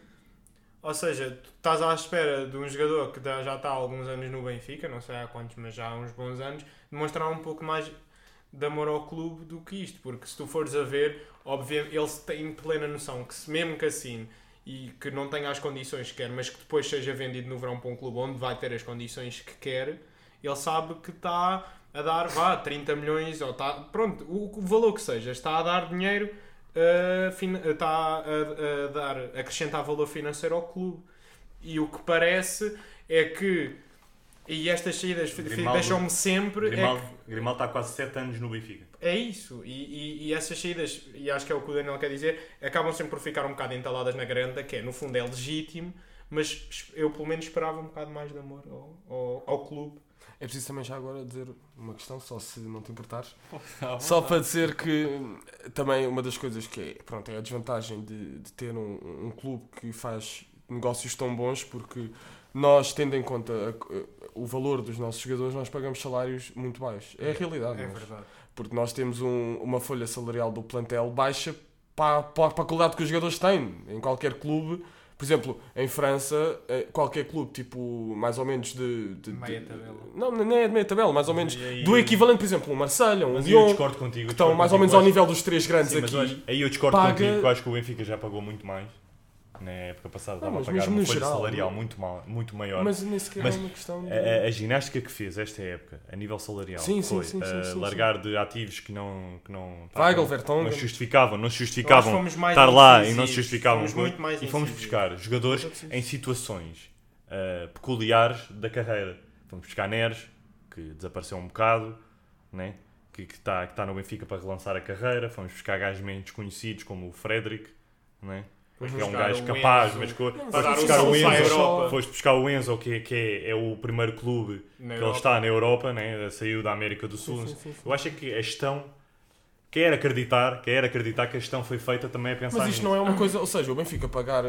ou seja, tu estás à espera de um jogador que já está há alguns anos no Benfica, não sei há quantos, mas já há uns bons anos, demonstrar um pouco mais de amor ao clube do que isto, porque se tu fores a ver, obviamente, ele tem plena noção que se mesmo que assine, e que não tenha as condições que quer, mas que depois seja vendido no verão para um clube onde vai ter as condições que quer, ele sabe que está a dar, vá, trinta milhões, ou está, pronto, o, o valor que seja, está a dar dinheiro, uh, fin, está a, a, a dar, a acrescentar valor financeiro ao clube. E o que parece é que, e estas saídas Grimaldo, deixam-me sempre... Grimaldo, é que, Grimaldo está há quase sete anos no Benfica. É isso, e, e, e essas saídas, e acho que é o que o Daniel quer dizer, acabam sempre por ficar um bocado entaladas na grande, que é, no fundo é legítimo, mas eu pelo menos esperava um bocado mais de amor ao, ao, ao clube. É preciso também já agora dizer uma questão, só se não te importares, só para dizer que também uma das coisas que é, pronto, é a desvantagem de, de ter um, um clube que faz negócios tão bons, porque nós, tendo em conta a, o valor dos nossos jogadores, nós pagamos salários muito baixos. É a realidade. É, é verdade. Porque nós temos um, uma folha salarial do plantel baixa para, para, para a qualidade que os jogadores têm. Em qualquer clube, por exemplo, em França, qualquer clube, tipo, mais ou menos de... de meia tabela. De, não, nem é de meia tabela, mais ou menos aí, do equivalente, por exemplo, um Marselha, um Lyon, discordo contigo, que estão mais ou menos ao nível dos três grandes sim, aqui. Mas aí eu discordo paga... contigo, que eu acho que o Benfica já pagou muito mais. Na época passada estava a pagar uma folha geral, salarial não... muito, mal, muito maior. Mas, mas é uma questão de... a, a ginástica que fez esta época, a nível salarial, sim, foi sim, sim, sim, sim, largar sim. de ativos que não, que não, pá, Vai, não, não se justificavam, não se justificavam estar lá e não se justificavam. Muito mais e fomos buscar jogadores em situações uh, peculiares da carreira. Fomos buscar Neres, que desapareceu um bocado, né? que está que tá no Benfica para relançar a carreira. Fomos buscar gajos menos desconhecidos, como o Frederic, né? Pois que é um gajo capaz, Enzo. Mas que... foste buscar o Enzo, foste buscar o Enzo, que, que é, é o primeiro clube na que Europa. Ele está na Europa, né? Saiu da América do Sul. Sim, sim, sim, sim. Eu acho que a gestão, quer acreditar, quer acreditar que a gestão foi feita também a pensar. Mas isto nisso. Não é uma coisa, ou seja, o Benfica pagar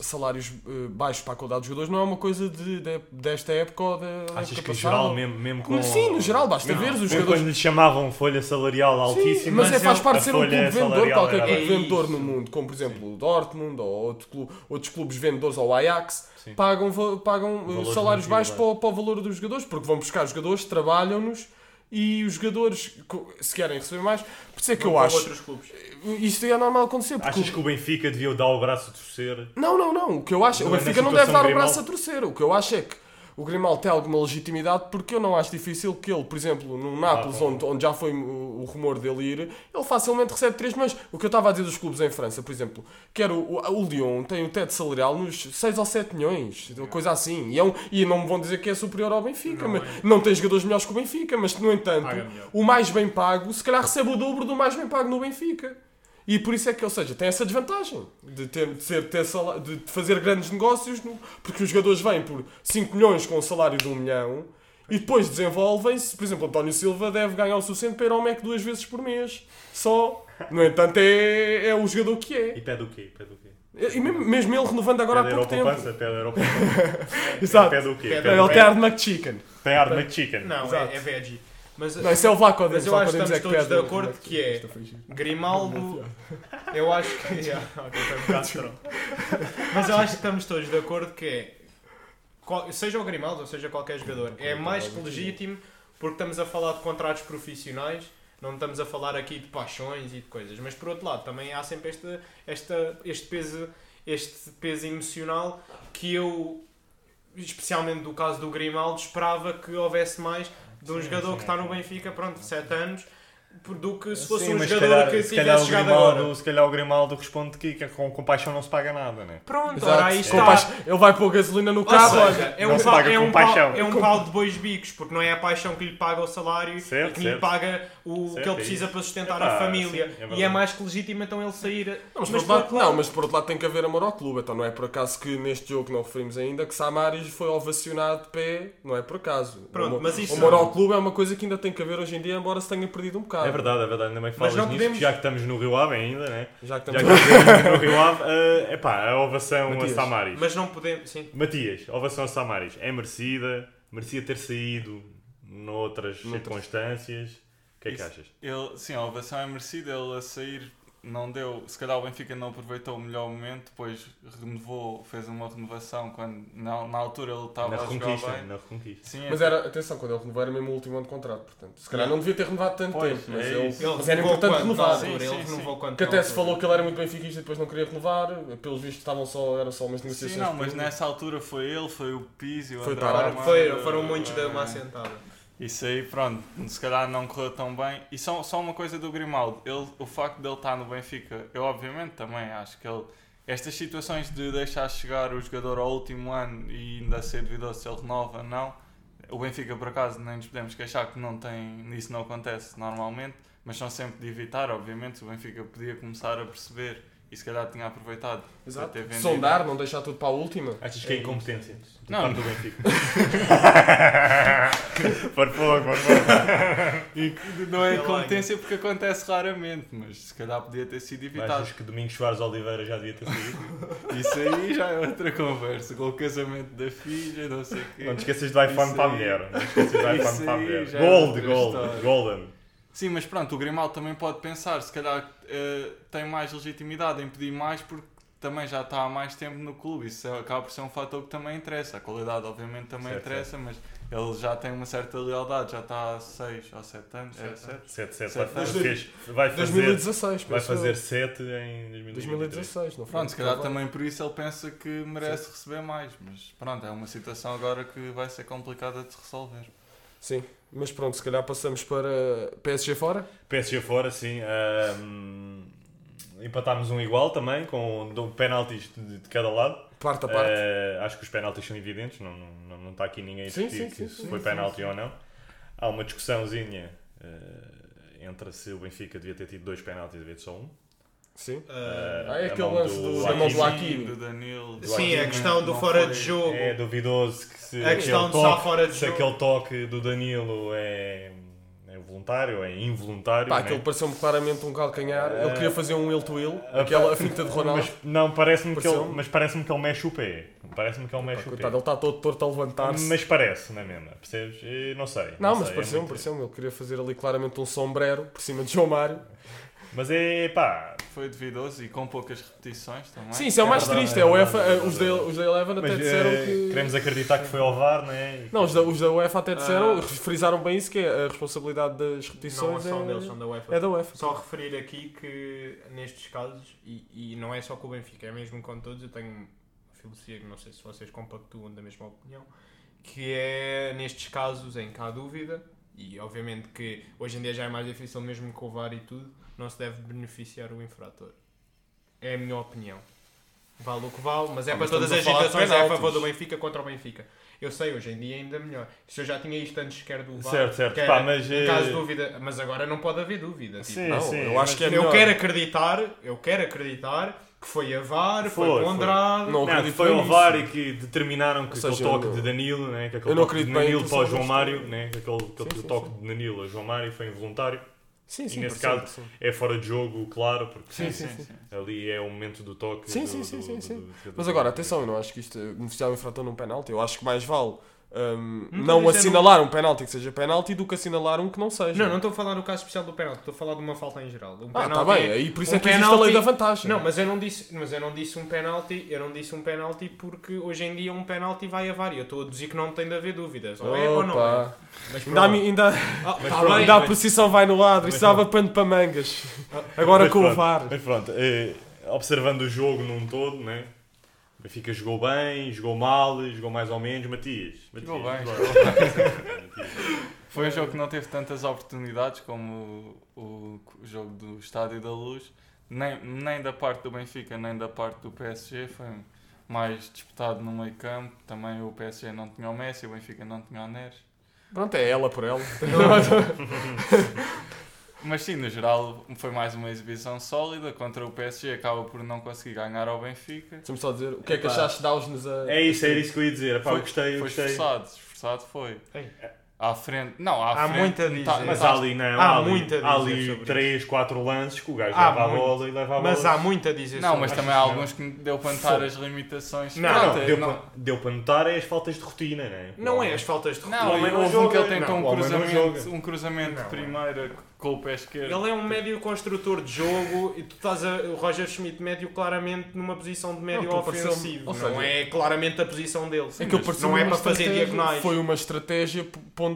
salários baixos para a qualidade dos jogadores não é uma coisa de, de, desta época ou da época. Achas que em geral, mesmo, mesmo com... Sim, no geral, basta não, ver os jogadores. Quando lhe chamavam folha salarial altíssima. Sim, mas é, faz parte de ser um clube vendedor, qualquer clube vendedor no mundo, como por exemplo sim. o Dortmund ou outro clube, outros clubes vendedores ou o Ajax, sim. pagam, pagam salários baixos para, para o valor dos jogadores, porque vão buscar jogadores, trabalham-nos. E os jogadores, se querem receber mais, por isso é que não eu acho. Outros clubes. Isto é normal acontecer. Porque... Achas que o Benfica devia dar o braço a torcer? Não, não, não. O que eu acho. Não, o Benfica não deve dar Grimaldo... o braço a torcer. O que eu acho é que o Grimaldo tem alguma legitimidade, porque eu não acho difícil que ele, por exemplo, no Nápoles, ah, onde, onde já foi o, o rumor dele ir, ele facilmente recebe três milhões. O que eu estava a dizer dos clubes em França, por exemplo, que era o, o, o Lyon tem o teto salarial nos seis ou sete milhões, coisa assim. E, é um, e não me vão dizer que é superior ao Benfica. Não, mas, é. Não tem jogadores melhores que o Benfica, mas, no entanto, ah, o mais bem pago, se calhar recebe o dobro do mais bem pago no Benfica. E por isso é que, ou seja, tem essa desvantagem de, ter, de, ser, ter salário, de fazer grandes negócios, no, porque os jogadores vêm por cinco milhões com um salário de um milhão e depois desenvolvem-se. Por exemplo, António Silva deve ganhar o suficiente para ir ao Mac duas vezes por mês. Só, no entanto, é, é o jogador que é. E pede o quê? Pede o quê? E mesmo, mesmo ele renovando agora pede há pouco tempo. Pede Exato. Pede o quê? Pede ele tem ar de McChicken. Tem ar de McChicken. Não, é, é veggie. Mas, não, isso é o Vlaco, mas eu acho que estamos todos de acordo que é Grimaldo. Eu acho que. Yeah, okay, um mas eu acho que estamos todos de acordo que é seja o Grimaldo ou seja qualquer jogador, é mais que legítimo porque estamos a falar de contratos profissionais, não estamos a falar aqui de paixões e de coisas, mas por outro lado também há sempre esta, esta, este, peso, este peso emocional que eu, especialmente do caso do Grimaldo, esperava que houvesse mais de um sim, jogador sim, que está no Benfica, pronto, sete anos, do que se fosse sim, um jogador calhar, que se tivesse chegado Grimaldo, agora. Se calhar o Grimaldo responde que, que com, com paixão não se paga nada, né? Pronto, ora, aí está. Paixão, ele vai pôr gasolina no carro. Seja, é, um pal, é, um pal, é um pau de dois bicos, porque não é a paixão que lhe paga o salário certo, e que certo. lhe paga o certo, que ele precisa é para sustentar Epá, a família. Sim, é e é mais que legítimo então ele sair. Não, mas, mas, por outro lado, não, mas por outro lado tem que haver amor ao clube. Então não é por acaso que neste jogo que não referimos ainda que Samaris foi ovacionado de pé, não é por acaso. Pronto, o, mas isso, o amor ao clube é uma coisa que ainda tem que haver hoje em dia, embora se tenha perdido um bocado. É verdade, é verdade, ainda bem que falas nisso, podemos... já que estamos no Rio Ave ainda, né? Já que estamos, já que estamos no Rio Ave, é uh, pá, a ovação Matias. a Samaris. Mas não podemos, sim. Matias, a ovação a Samaris, é merecida, merecia ter saído noutras Muito circunstâncias, o que é Isso. que achas? Ele, sim, a ovação é merecida, ele a sair não deu, se calhar o Benfica não aproveitou o melhor momento, depois renovou, fez uma renovação quando na, na altura ele estava a jogar bem. Na reconquista. Sim, é mas era, atenção, quando ele renovou era mesmo o último ano de contrato, portanto, se calhar não devia ter renovado tanto pois, tempo, mas, é ele, ele mas era importante quanto, renovar. Não, sim, ele sim, renovou sim. Quanto, que até se falou que ele era muito benfiquista e depois não queria renovar, pelos vistos estavam só, eram só umas negociações. Sim, não, mas públicas. Nessa altura foi ele, foi o Pizzi, o Andrade. Foram muitos da má sentada. Isso aí, pronto, se calhar não correu tão bem. E só, só uma coisa do Grimaldo, ele, o facto de ele estar no Benfica, eu obviamente também acho que ele... Estas situações de deixar chegar o jogador ao último ano e ainda ser duvidoso se ele renova ou não, o Benfica por acaso nem nos podemos queixar que não tem, isso não acontece normalmente, mas são sempre de evitar, obviamente, o Benfica podia começar a perceber e se calhar tinha aproveitado. Exato. Para ter vendido. Sondar, não deixar tudo para a última. Achas que é incompetência? Não. Do Benfica. Por favor, por favor. Não é incompetência porque acontece raramente, mas se calhar podia ter sido evitado. Acho que Domingos Soares Oliveira já devia ter sido. Isso aí já é outra conversa, com o casamento da filha, não sei o quê. Não te esqueças do iPhone para a mulher. Não te esqueças do iPhone para a mulher. Gold, gold, golden. Sim, mas pronto, o Grimaldo também pode pensar, se calhar uh, tem mais legitimidade em pedir mais porque também já está há mais tempo no clube, isso acaba por ser um fator que também interessa, a qualidade obviamente também certo, interessa, certo. Mas ele já tem uma certa lealdade, já está há seis ou sete anos, sete, sete, sete, sete, sete, sete, vai fazer dois mil e dezasseis, vai fazer sete em dois mil e dezasseis, não foi? Pronto, se calhar não, também por isso ele pensa que merece certo. Receber mais, mas pronto, é uma situação agora que vai ser complicada de se resolver. Sim, mas pronto, se calhar passamos para P S G fora? P S G fora, sim. Um, empatámos um igual também, com penaltis de, de cada lado. Parte a parte. Uh, acho que os penaltis são evidentes, não, não, não está aqui ninguém a discutir se sim, foi sim, penalti sim. ou não. Há uma discussãozinha uh, entre se o Benfica devia ter tido dois penaltis e devia ter só um. Sim. Uh, ah, é aquele lance do, da mão do Hakim, do Danilo. Do Sim, Hakim, a questão do fora foi, de jogo. É duvidoso que se, a questão toque, fora de se jogo. Aquele toque do Danilo é, é voluntário, é involuntário. Pá, né? Aquele pareceu-me claramente um calcanhar. Uh, ele queria fazer um ele to ele, aquela finta de Ronaldo. Mas, não, parece-me que ele, mas parece-me que ele mexe o pé. Parece-me que ele mexe Pá, o coitado, pé. Ele está todo torto a levantar-se. Mas parece, não é mesmo? Percebes? Eu não sei. Não, não mas sei, pareceu-me, é pareceu-me. Ele queria fazer ali claramente um sombrero por cima de João Mário. Mas é pá, foi duvidoso e com poucas repetições também. Sim, isso é o mais triste. É o UEFA, os da Eleven até disseram que. Queremos acreditar que foi ao V A R, não é? Não, os da, os da UEFA até disseram, ah. frisaram bem isso, que é a responsabilidade das repetições. Não, são é... deles, são da UEFA. É da UEFA. Só referir aqui que nestes casos, e, e não é só com o Benfica, é mesmo com todos, eu tenho uma filosofia que não sei se vocês compactuam da mesma opinião, que é nestes casos em que há dúvida, e obviamente que hoje em dia já é mais difícil mesmo com o V A R e tudo. Não se deve beneficiar o infrator. É a minha opinião. Vale o que vale, mas é ah, para mas todas as situações, é a favor do Benfica contra o Benfica. Eu sei, hoje em dia ainda melhor. Se eu já tinha isto antes quer do V A R, certo, certo. Quer, Pá, mas, em caso de dúvida, mas agora não pode haver dúvida. Tipo, sim, não, sim, eu acho que é melhor. Eu quero acreditar, eu quero acreditar que foi a V A R, foi, foi ponderado. Não, não foi o V A R e que determinaram que aquele toque de Danilo, né, que aquele toque de Danilo para o João Mário, né, que aquele, aquele sim, sim, toque sim. de Danilo a João Mário foi involuntário. Sim, sim, e nesse caso sim. é fora de jogo, claro, porque sim, sim, sim, sim. ali é o momento do toque. Sim, do, sim, sim, do, sim, sim. Do, do, do, do, mas agora, atenção, eu não acho que isto beneficiar o infrator num penalti, eu acho que mais vale Um, não assinalar um... um penalti que seja penalti do que assinalar um que não seja. Não, não estou a falar do caso especial do penalti, estou a falar de uma falta em geral. Um ah, está bem, aí por isso um é que penalti... existe a lei da vantagem. Não, mas eu não disse, mas eu não disse um penalti, eu não disse um penalti porque hoje em dia um penalti vai a VAR. Eu estou a dizer que não tem de haver dúvidas, ou é ou não é. Mas ainda, ainda... Ah, mas tá bem, ainda mas... a precisão vai no lado, isso dava pano para mangas. Ah, agora com pronto, o VAR. Mas pronto, eh, observando o jogo num todo, não é? O Benfica jogou bem, jogou mal, jogou mais ou menos. Matias, Matias, bem, Matias. Foi um jogo que não teve tantas oportunidades como o, o, o jogo do Estádio da Luz, nem, nem da parte do Benfica, nem da parte do P S G. Foi mais disputado no meio campo. Também o P S G não tinha o Messi, o Benfica não tinha o Neres. Pronto, é ela por ela. Mas sim, no geral, foi mais uma exibição sólida contra o P S G, acaba por não conseguir ganhar ao Benfica. Deixa-me só dizer, o que é que Epá. achaste de dar-nos a... É isso, era isso que eu ia dizer. Epá, foi, eu gostei, eu foi gostei. esforçado, esforçado foi. Ei. À frente, não, à há frente... muita a tá, Mas tá, ali, não, há ali, muita a dizer ali três, quatro lances que o gajo há leva muito. a bola e leva a bola. Mas há muita a dizer Não, mas também há alguns que deu para notar as limitações. Não, não, não, deu, não. Para, deu para notar é as faltas de rotina, não é? Não, não é as faltas de rotina. Não, houve um joga, que ele tentou um cruzamento, um cruzamento não, de primeira com o pé esquerdo. Ele é um médio construtor de jogo e tu estás a... O Roger Schmidt médio claramente numa posição de médio não, ofensivo. Ou seja, não é claramente a posição dele. Sim, é que não é para fazer diagonais. Foi uma estratégia... ponderada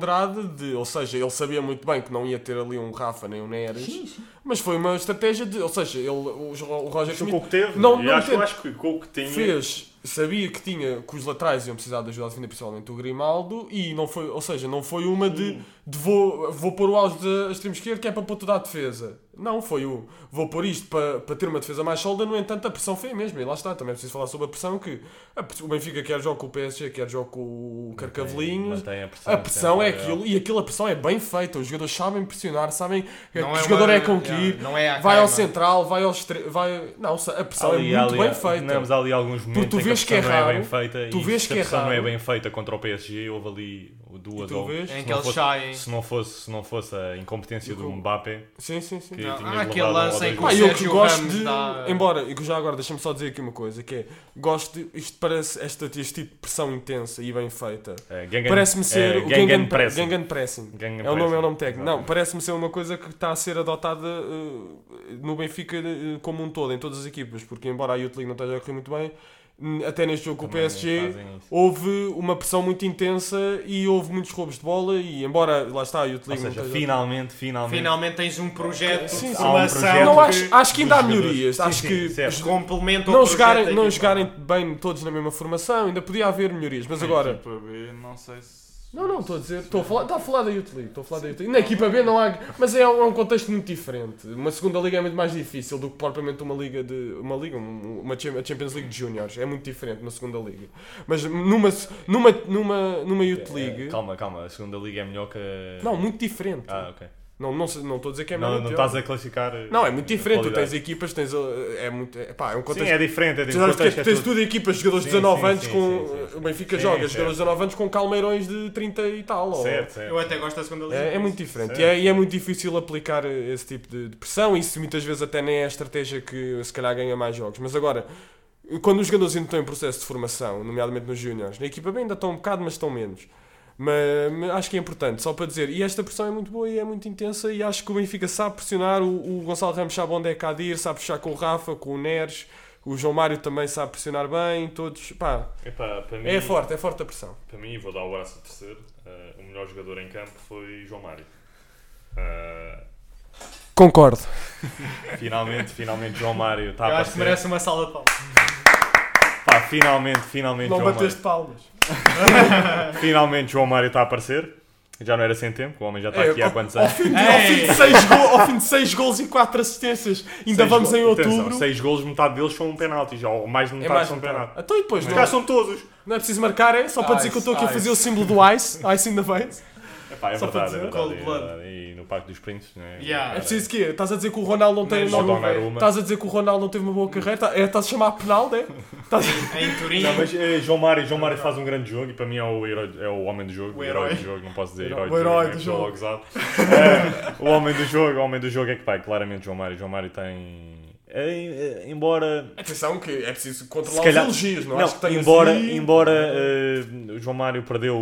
de, ou seja, ele sabia muito bem que não ia ter ali um Rafa nem um Neres, sim, sim. mas foi uma estratégia de, ou seja, ele, o, o Roger Schmidt... Com o que teve, não, não acho, teve, acho que com o que tinha... Fez, sabia que tinha, que os laterais iam precisar de ajuda de vinda, principalmente o Grimaldo, e não foi, ou seja, não foi uma de, de vou, vou pôr o auge da extrema esquerda que é para pôr toda a defesa. Não, foi o, vou pôr isto para, para ter uma defesa mais sólida, no entanto a pressão foi a mesma, e lá está, também é preciso falar sobre a pressão que a, o Benfica quer jogar com o P S G, quer jogar com o Carcavelinhos, mantém a pressão, a pressão é aquilo, e aquilo a pressão é bem feita, os jogadores sabem pressionar, sabem que o jogador é com Não, não é vai ao central, vai ao estre... vai Não, a pressão ali, é muito ali, bem feita. Temos ali alguns momentos tu em que a pressão que é raro, não é bem feita. Tu vês que a pressão é não é bem feita contra o P S G, houve ali duas ou vês? Se, em que não fosse, sai... se, não fosse, se não fosse a incompetência do Mbappé. Sim, sim, sim. Que não, há aquele lance em que o Sérgio Ramos dá... Embora, e que já agora, deixa-me só dizer aqui uma coisa, que é, gosto de, isto parece, este, este tipo de pressão intensa e bem feita. É, parece-me ser é, o Gangan Pressing. Gangan Pressing. É o nome técnico. Não, parece-me ser uma coisa que está a ser adotada no Benfica como um todo, em todas as equipas, porque embora a Youth League não esteja a correr muito bem, até neste jogo com o P S G houve uma pressão muito intensa e houve muitos roubos de bola e embora lá está a Youth League, ou seja, finalmente, finalmente finalmente tens um projeto sim, de formação um não, acho, acho que ainda há melhorias, sim, acho sim, que certo. complementam não jogarem, não jogarem bem todos na mesma formação, ainda podia haver melhorias, mas agora não sei se Não, não, estou a dizer, estou a falar, está a falar da Youth League, estou a falar da Youth League. Na equipa B não há, mas é um contexto muito diferente. Uma segunda liga é muito mais difícil do que propriamente uma liga de, uma liga, uma Champions League de Juniors, é muito diferente na segunda liga. Mas numa numa numa numa Youth League, é, é, calma, calma, a segunda liga é melhor que a... Não, muito diferente. Ah, OK. Não, não, não estou a dizer que é melhor. Não, não estás a classificar. Não, é muito diferente. Tu tens equipas, tens. É muito. É, pá, é um contexto. Sim, é diferente. É diferente. Tens, é tens tudo equipas de jogadores de dezanove anos com. O Benfica joga jogadores de dezanove anos com calmeirões de trinta e tal. Certo, ou... certo. Eu até gosto da segunda liga. É, é muito diferente. E é, e é muito difícil aplicar esse tipo de, de pressão. Isso muitas vezes até nem é a estratégia que se calhar ganha mais jogos. Mas agora. Quando os jogadores ainda estão em processo de formação, nomeadamente nos juniors, na equipa bem ainda estão um bocado, mas estão menos. Mas acho que é importante, só para dizer, e esta pressão é muito boa e é muito intensa e acho que o Benfica sabe pressionar, o, o Gonçalo Ramos sabe onde é que há de ir, sabe puxar com o Rafa, com o Neres, o João Mário também sabe pressionar bem, todos, pá, Epá, para mim, é forte, é forte a pressão. Para mim, vou dar o braço a terceiro, uh, o melhor jogador em campo foi João Mário. Uh... Concordo. finalmente, finalmente João Mário está a aparecer. Eu acho que merece uma salva de palmas. Pá, finalmente, finalmente Não João bateste Mário. palmas. Finalmente João Mário está a aparecer. Já não era sem tempo, o homem já está é, aqui há quantos anos? Ao fim de, ao fim de, seis, go, ao fim de seis golos e quatro assistências, ainda seis vamos go- em outubro. Atenção, seis golos, metade deles são um penalti, já, ou mais de metade é mais são penalti. Então e depois, não, são todos. Não é preciso marcar, é? Só ice, para dizer que eu estou aqui ice. a fazer o símbolo do Ice, Ice in the Veins. Epá, é, verdade, é verdade, é verdade. E no Parque dos Príncipes, não é? Yeah. É preciso que estás a dizer que o Ronaldo não tem uma boa carreira. Estás a dizer que o Ronaldo não teve uma boa carreira. Estás a chamar a penal, né? Tás... é? Em Turim. Não, mas, é, João Mário, João Mário faz um grande jogo e para mim é o, herói, é o homem do jogo. O herói, o herói do jogo, não posso dizer herói do, herói do jogo. Do jogo. É, o homem do jogo, o homem do jogo é que vai, claramente João Mário. João Mário tem... É, embora... Atenção que é preciso controlar calhar, os elogios, não, não acho que tem embora, assim... embora uh, o João Mário perdeu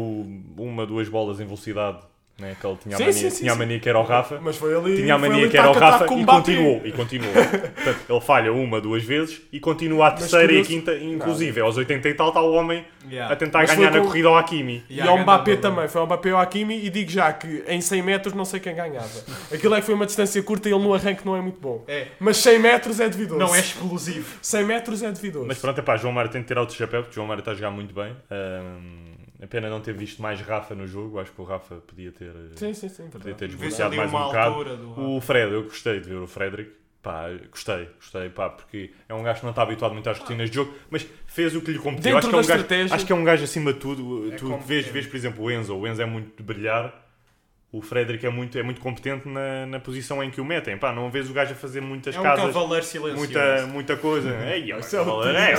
uma, duas bolas em velocidade, né, que ele tinha sim, a mania, sim, tinha sim, a mania que era o Rafa, mas foi ali, tinha a mania que era o Rafa e continuou, e continuou. Portanto, ele falha uma, duas vezes e continua à terceira mas, e a quinta, inclusive não, aos oitenta e tal está o homem yeah. a tentar mas ganhar na com... corrida ao Hakimi. E, e ao Mbappé também, foi ao Mbappé ao Hakimi e digo já que em cem metros não sei quem ganhava. Aquilo é que foi uma distância curta e ele no arranque não é muito bom. É. Mas cem metros é duvidoso. Não é explosivo. cem metros é duvidoso. Mas pronto, é pá, João Mário tem que tirar outro chapéu porque o João Mário está a jogar muito bem. Um... A pena não ter visto mais Rafa no jogo. Acho que o Rafa podia ter, sim, sim, sim, podia ter esbociado mais um bocado. Do... O Fred, eu gostei de ver o Frederick. Pá, gostei, gostei, pá, porque é um gajo que não está habituado muito às rotinas de jogo, mas fez o que lhe competiu. Acho que, é um gajo, acho que é um gajo acima de tudo. É tu vês, vês, por exemplo, o Enzo. O Enzo é muito de brilhar. O Frederick é muito, é muito competente na, na posição em que o metem. Pá, não vês o gajo a fazer muitas é um casas. É um cavaleiro silencioso. Muita, muita coisa. Ei, isso é o é,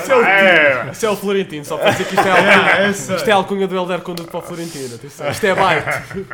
é, é. Florentino. Só para dizer que isto é alcunha. Isto é alcunha do Helder Conduto para o Florentino. Isto é baite.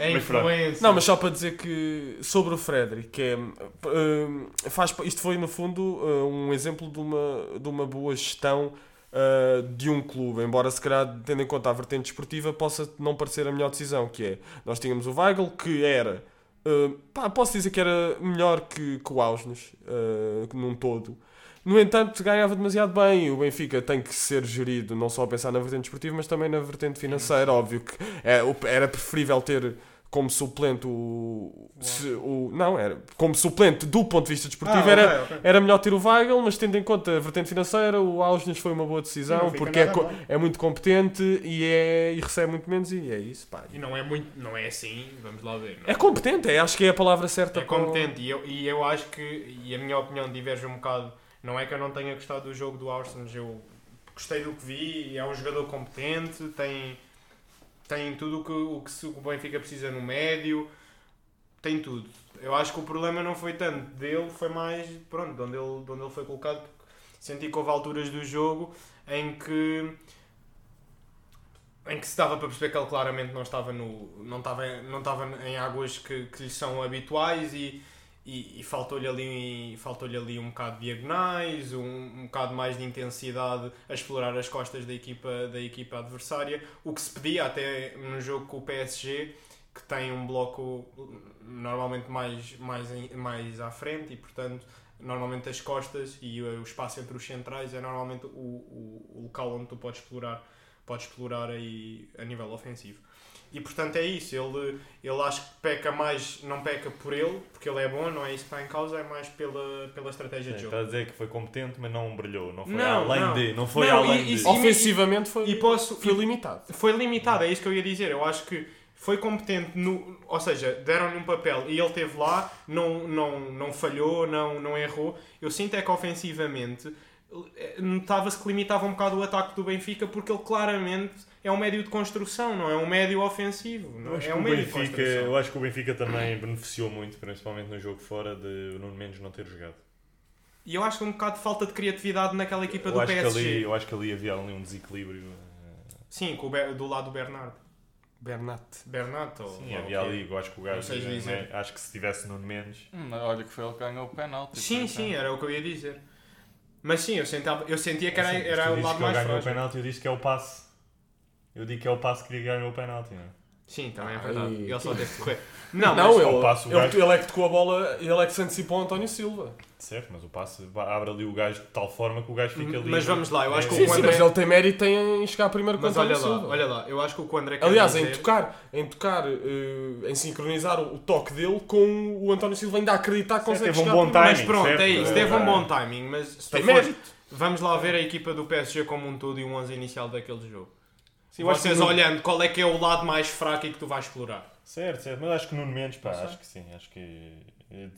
É influência. Não, mas só para dizer que sobre o Frederick. É, faz, isto foi, no fundo, um exemplo de uma, de uma boa gestão Uh, de um clube, embora se calhar tendo em conta a vertente desportiva possa não parecer a melhor decisão, que é, nós tínhamos o Weigl que era, uh, pá, posso dizer que era melhor que, que o Ausnes uh, num todo, no entanto ganhava demasiado bem, o Benfica tem que ser gerido, não só a pensar na vertente desportiva mas também na vertente financeira, óbvio que é, era preferível ter como suplente o, se, o... Não, era... Como suplente do ponto de vista desportivo, ah, era, okay, okay. era melhor ter o Weigl, mas tendo em conta a vertente financeira, o Ausnes foi uma boa decisão, porque é, é muito competente e, é, e recebe muito menos, e é isso, pá. E não é muito... Não é assim, vamos lá ver. Não. É competente, é, acho que é a palavra certa. É competente, para... e, eu, e eu acho que... E a minha opinião diverge um bocado. Não é que eu não tenha gostado do jogo do Ausnes, eu gostei do que vi, é um jogador competente, tem... Tem tudo o que, o que o Benfica precisa no médio, tem tudo. Eu acho que o problema não foi tanto dele, foi mais, pronto, de onde ele, de onde ele foi colocado. Porque senti que houve alturas do jogo em que, em que se dava para perceber que ele claramente não estava, no, não estava, não estava em águas que, que lhe são habituais e, e, e faltou-lhe ali, faltou-lhe ali um bocado de diagonais, um, um bocado mais de intensidade a explorar as costas da equipa, da equipa adversária, o que se pedia até no jogo com o P S G, que tem um bloco normalmente mais, mais, mais à frente e, portanto, normalmente as costas e o espaço entre os centrais é normalmente o, o, o local onde tu podes explorar, podes explorar aí a nível ofensivo. E portanto é isso, ele, ele acho que peca mais, não peca por ele, porque ele é bom, não é isso que está em causa, é mais pela, pela estratégia Sim, de jogo. Está a dizer que foi competente, mas não brilhou, não foi não, além não. de, não foi não, além e, de. Ofensivamente foi, e posso, foi limitado. Foi limitado, é isso que eu ia dizer, eu acho que foi competente, no, ou seja, deram-lhe um papel e ele esteve lá, não, não, não falhou, não, não errou, eu sinto é que ofensivamente... Notava-se que limitava um bocado o ataque do Benfica porque ele claramente é um médio de construção, não é um médio ofensivo. Não é um médio Benfica, de construção. Eu acho que o Benfica também beneficiou muito, principalmente no jogo fora, de o Nuno Mendes não ter jogado. E eu acho que um bocado de falta de criatividade naquela equipa eu do P S G. Ali, eu acho que ali havia ali um desequilíbrio. Sim, com o Be- do lado do Bernardo. Bernat. Bernat ou... Sim, havia ali, eu acho que o gajo... Né, acho que se tivesse Nuno Mendes... Hum, olha que foi ele que ganhou o penalti. Sim, sim, era o que eu ia dizer. Mas sim, eu, sentava, eu sentia que era, era o lado mais frágil. O penalti, eu disse que é o passe. Eu digo que é o passe que lhe ganhou o penalti, não é? Sim, também é verdade. Ele só deve correr. Não, não ele, o passe, o ele, gajo... ele é que tocou a bola, ele é que se antecipou ao António Silva. Certo, mas o passe abre ali o gajo de tal forma que o gajo fica ali. Mas vamos lá, eu acho que o André... Sim, sim, mas ele tem mérito em chegar primeiro com o António Silva. Mas olha lá, olha lá, eu acho que o André... Aliás, dizer... em tocar, em, tocar uh, em sincronizar o toque dele com o António Silva, ainda a acreditar que consegue chegar primeiro. Mas pronto, certo, é isso, teve é, um bom timing, mas... Se tem for, mérito. Vamos lá ver a equipa do P S G como um todo e o onze inicial daquele jogo. Sim, vocês Nuno... olhando, qual é que é o lado mais fraco e que tu vais explorar? Certo, certo, mas acho que Nuno Mendes, pá, acho que sim, acho que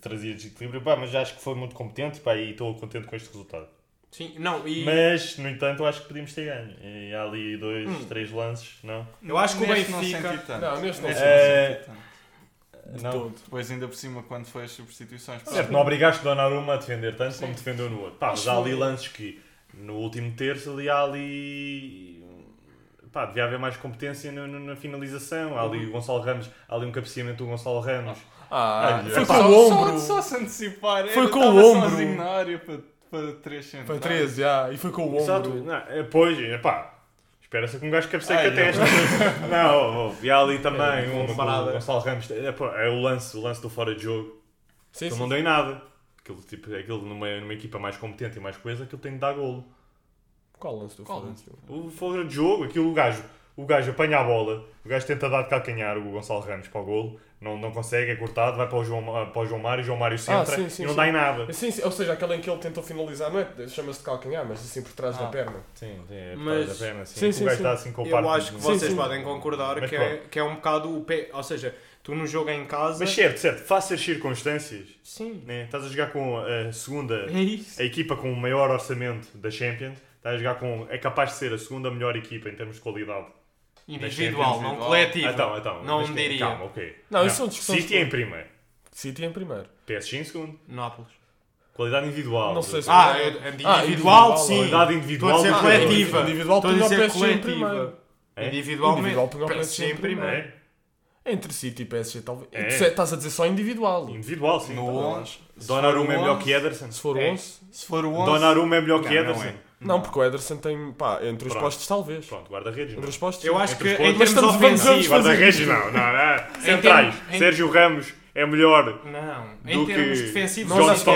trazia desequilíbrio, pá, mas acho que foi muito competente, pá, e estou contente com este resultado. Sim, não, e... Mas, no entanto, acho que podíamos ter ganho, e há ali dois, hum. três lances, não? Eu acho que neste o Benfica... Não, tanto. não, neste não senti é... tanto. De não. todo. Depois, ainda por cima, quando foi as substituições... Certo, porque... não obrigaste o Donnarumma a defender tanto sim. como defendeu no outro. Pá, mas há ali lances que, no último terço, ali há ali... pá, devia haver mais competência no, no, na finalização. Há ali o Gonçalo Ramos, há ali um cabeceamento do Gonçalo Ramos. Ah, ah, foi, foi com o ombro. Só, só se antecipar. Foi com o ombro. Sozinho na área para, para três centros. Para três, já. E foi com o ombro. Não, pois, pá. Espera-se que um gajo cabeceia com a testa. Não, e há ali também é, um, o Gonçalo Ramos. É o lance, o lance do fora de jogo. Sim, sim, não deu em nada. Aquilo, tipo, aquilo numa, numa equipa mais competente e mais coesa, aquilo tem de dar golo. Qual lance do fora de jogo? O fora de jogo, aquilo, o gajo, o gajo apanha a bola, o gajo tenta dar de calcanhar o Gonçalo Ramos para o golo, não, não consegue, é cortado, vai para o João, para o João Mário, o João Mário centra, ah, sim, sim, e não sim. dá em nada. Sim, sim. Ou seja, aquele em que ele tentou finalizar, não é? Chama-se de calcanhar, mas assim por trás ah, da perna. Sim, sim, é por trás mas, da perna. Sim, sim, o sim, gajo sim. Está assim com o parque. Eu acho que vocês sim, sim. podem concordar que é, que é um bocado o pé, ou seja... Tu não jogas em casa... Mas certo, certo. Fáceis circunstâncias. Sim. Né? Estás a jogar com a segunda... É isso. A equipa com o maior orçamento da Champions. Estás a jogar com... É capaz de ser a segunda melhor equipa em termos de qualidade. Individual, não coletiva. Então, então. Não me diria. Calma, ok. Não, não. Isso são discussões... City em primeiro. City em primeiro. P S G em segundo. Nápoles. Qualidade individual. Não sei se... Ah, é... individual, ah, individual, sim. Qualidade individual. Estou a dizer coletiva. Individual, tu não P S G em primeiro. Individualmente. P S G em primeiro. Entre City e P S G, talvez. É. Estás a dizer só individual. Individual, sim. No onze. Donnarumma é melhor que Ederson. Se for o onze. Se for o onze. Donnarumma é melhor que Ederson. Não, porque o Ederson tem, pá, entre os postos, talvez. Pronto, guarda-redes. Entre os postos. Eu acho que em termos ofensivos. Guarda-redes, não, não, não. Centrais. Sérgio Ramos é melhor. Não, em termos defensivos, o City é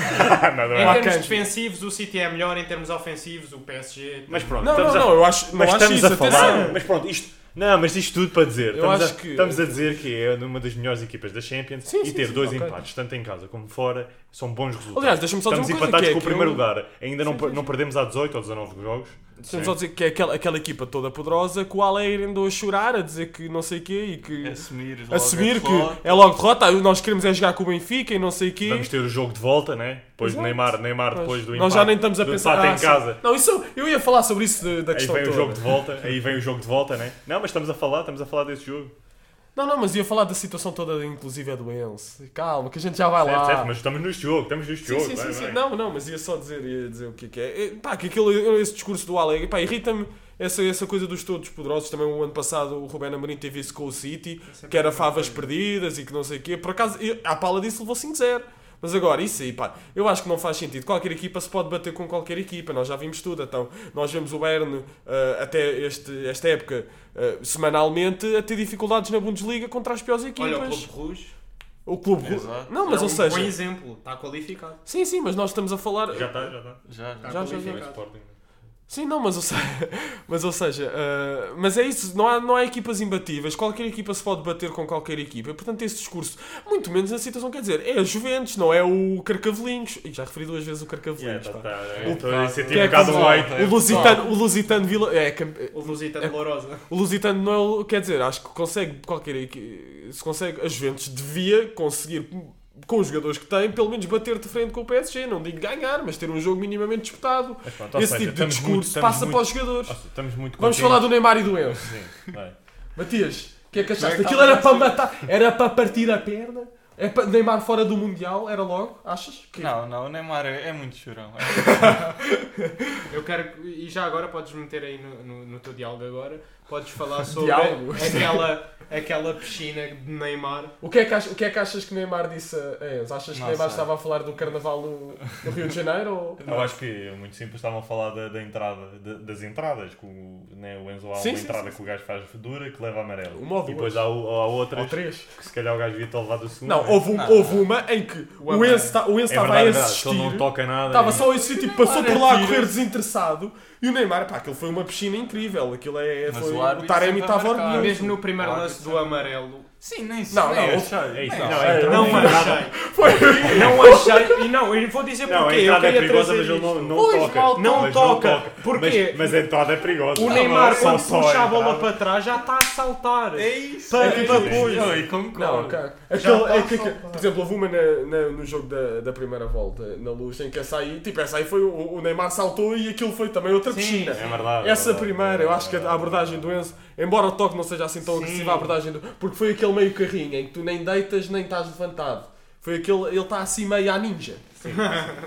melhor. Em termos defensivos, o City é melhor. Em termos ofensivos, o P S G. Mas pronto, não, não, eu acho. Mas estamos a falar. Mas pronto, isto. Não, mas isto tudo para dizer. Estamos a, que... estamos a dizer que é uma das melhores equipas da Champions sim, e sim, ter sim, dois okay. empates, tanto em casa como fora, são bons resultados. Aliás, deixa-me só dizer estamos uma coisa. Estamos empatados é com o primeiro eu... lugar. Ainda sim, não, sim. não perdemos há dezoito ou dezanove jogos. Deixa-me só dizer que é aquela, aquela equipa toda poderosa que o Alegre andou a chorar, a dizer que não sei o quê e que... Assumir, logo assumir que derrota. É logo derrota. Nós queremos é jogar com o Benfica e não sei o quê. Vamos ter o jogo de volta, né? Depois Exato. do Neymar, Neymar depois do empate. Nós já nem estamos a pensar... Ah, em casa. Não, isso, eu ia falar sobre isso de, da questão toda. Aí vem o jogo de volta, aí vem o jogo de volta, né? Não, mas estamos a falar, estamos a falar desse jogo. Não, não, mas ia falar da situação toda, inclusive a do Enzo. Calma, que a gente já vai certo, lá. Certo, mas estamos neste jogo, estamos neste sim, jogo. Sim, vai, sim, vai. sim. Não, não, mas ia só dizer, ia dizer o que é que é. Pá, que aquele, esse discurso do Alegre, pá, irrita-me essa, essa coisa dos todos poderosos. Também o ano passado o Rubén Amorim teve isso com o City, que era favas perdidas e que não sei o quê. Por acaso, à pala disso levou cinco a zero. Mas agora, isso aí, pá, eu acho que não faz sentido. Qualquer equipa se pode bater com qualquer equipa, nós já vimos tudo. Então, nós vemos o Bayern, uh, até este, esta época, uh, semanalmente, a ter dificuldades na Bundesliga contra as piores equipas. Olha, o Clube Rouge. O Clube Rouge. Não, mas é um ou seja... bom exemplo, está qualificado. Sim, sim, mas nós estamos a falar... Já está, já está. Já, já, já. Está qualificado. Sim, não, mas ou seja... mas, ou seja uh, mas é isso, não há, não há equipas imbatíveis. Qualquer equipa se pode bater com qualquer equipa. Portanto, esse discurso, muito menos na situação, quer dizer, é a Juventus, não é o Carcavelinhos. E já referi duas vezes o Carcavelinhos. Yeah, tá, tá, é, o, tá, tá, que é, é como, o, o Lusitano, o Lusitano Vila... É, o Lusitano é, Lourosa. O Lusitano não é... Quer dizer, acho que consegue qualquer... Se consegue, a Juventus devia conseguir... com os jogadores que têm, pelo menos bater de frente com o P S G, não digo ganhar, mas ter um jogo minimamente disputado. É, pronto, esse seja, tipo de discurso muito, passa muito, para os jogadores. Seja, estamos muito Vamos falar do Neymar e do Enzo. Matias, o que é que achaste? Aquilo era para matar, era para partir a perna? É para Neymar fora do Mundial, era logo, achas? Que... Não, não, o Neymar é, é muito chorão. É. Eu quero, e já agora podes meter aí no, no, no teu diálogo agora, podes falar sobre diálogo, aquela, aquela piscina de Neymar. O que é que, ach, o que, é que achas que Neymar disse a Enzo? Achas que não Neymar sei. Estava a falar do carnaval no, no Rio de Janeiro? Ou... Eu acho que é muito simples, estavam a falar da, da entrada, da, das entradas, que o, né, o Enzo há sim, uma sim, entrada sim, que sim. o gajo faz dura que leva amarelo. Uma ou duas. E depois há, há outras ou três. Que se calhar o gajo devia ter levado o segundo. Não, Houve, um, ah, houve uma em que o Enzo estava é a assistir, ele não toca nada, estava é. só a assistir, tipo, passou por lá a correr desinteressado e o Neymar, pá, aquilo foi uma piscina incrível, aquilo é, foi, o, o Taremi estava orgulhoso. Mesmo no primeiro lance do amarelo, sim, nem sei. Não, não, é isso. É isso. não, é, não, não achei. Foi. Não achei. E não, eu vou dizer porquê. A entrada é perigosa, mas ele não, não toca. Malta, não, mas toca. não toca. Porquê? Mas, mas a entrada é perigosa. O Neymar, quando só puxa só a bola para trás, já está a saltar. É isso. Para é depois. É isso. Não, não, cara. Aquele, é que, por exemplo, houve uma na, na, no jogo da, da primeira volta, na Luz, em que essa aí, tipo, essa aí foi, o, o Neymar saltou e aquilo foi também outra piscina. É verdade. Essa primeira, eu acho que a abordagem do Enzo, embora o toque não seja assim tão agressiva, a abordagem do... Porque foi aquele meio carrinho em que tu nem deitas nem estás levantado, Foi aquele, ele está assim meio à ninja. Sim,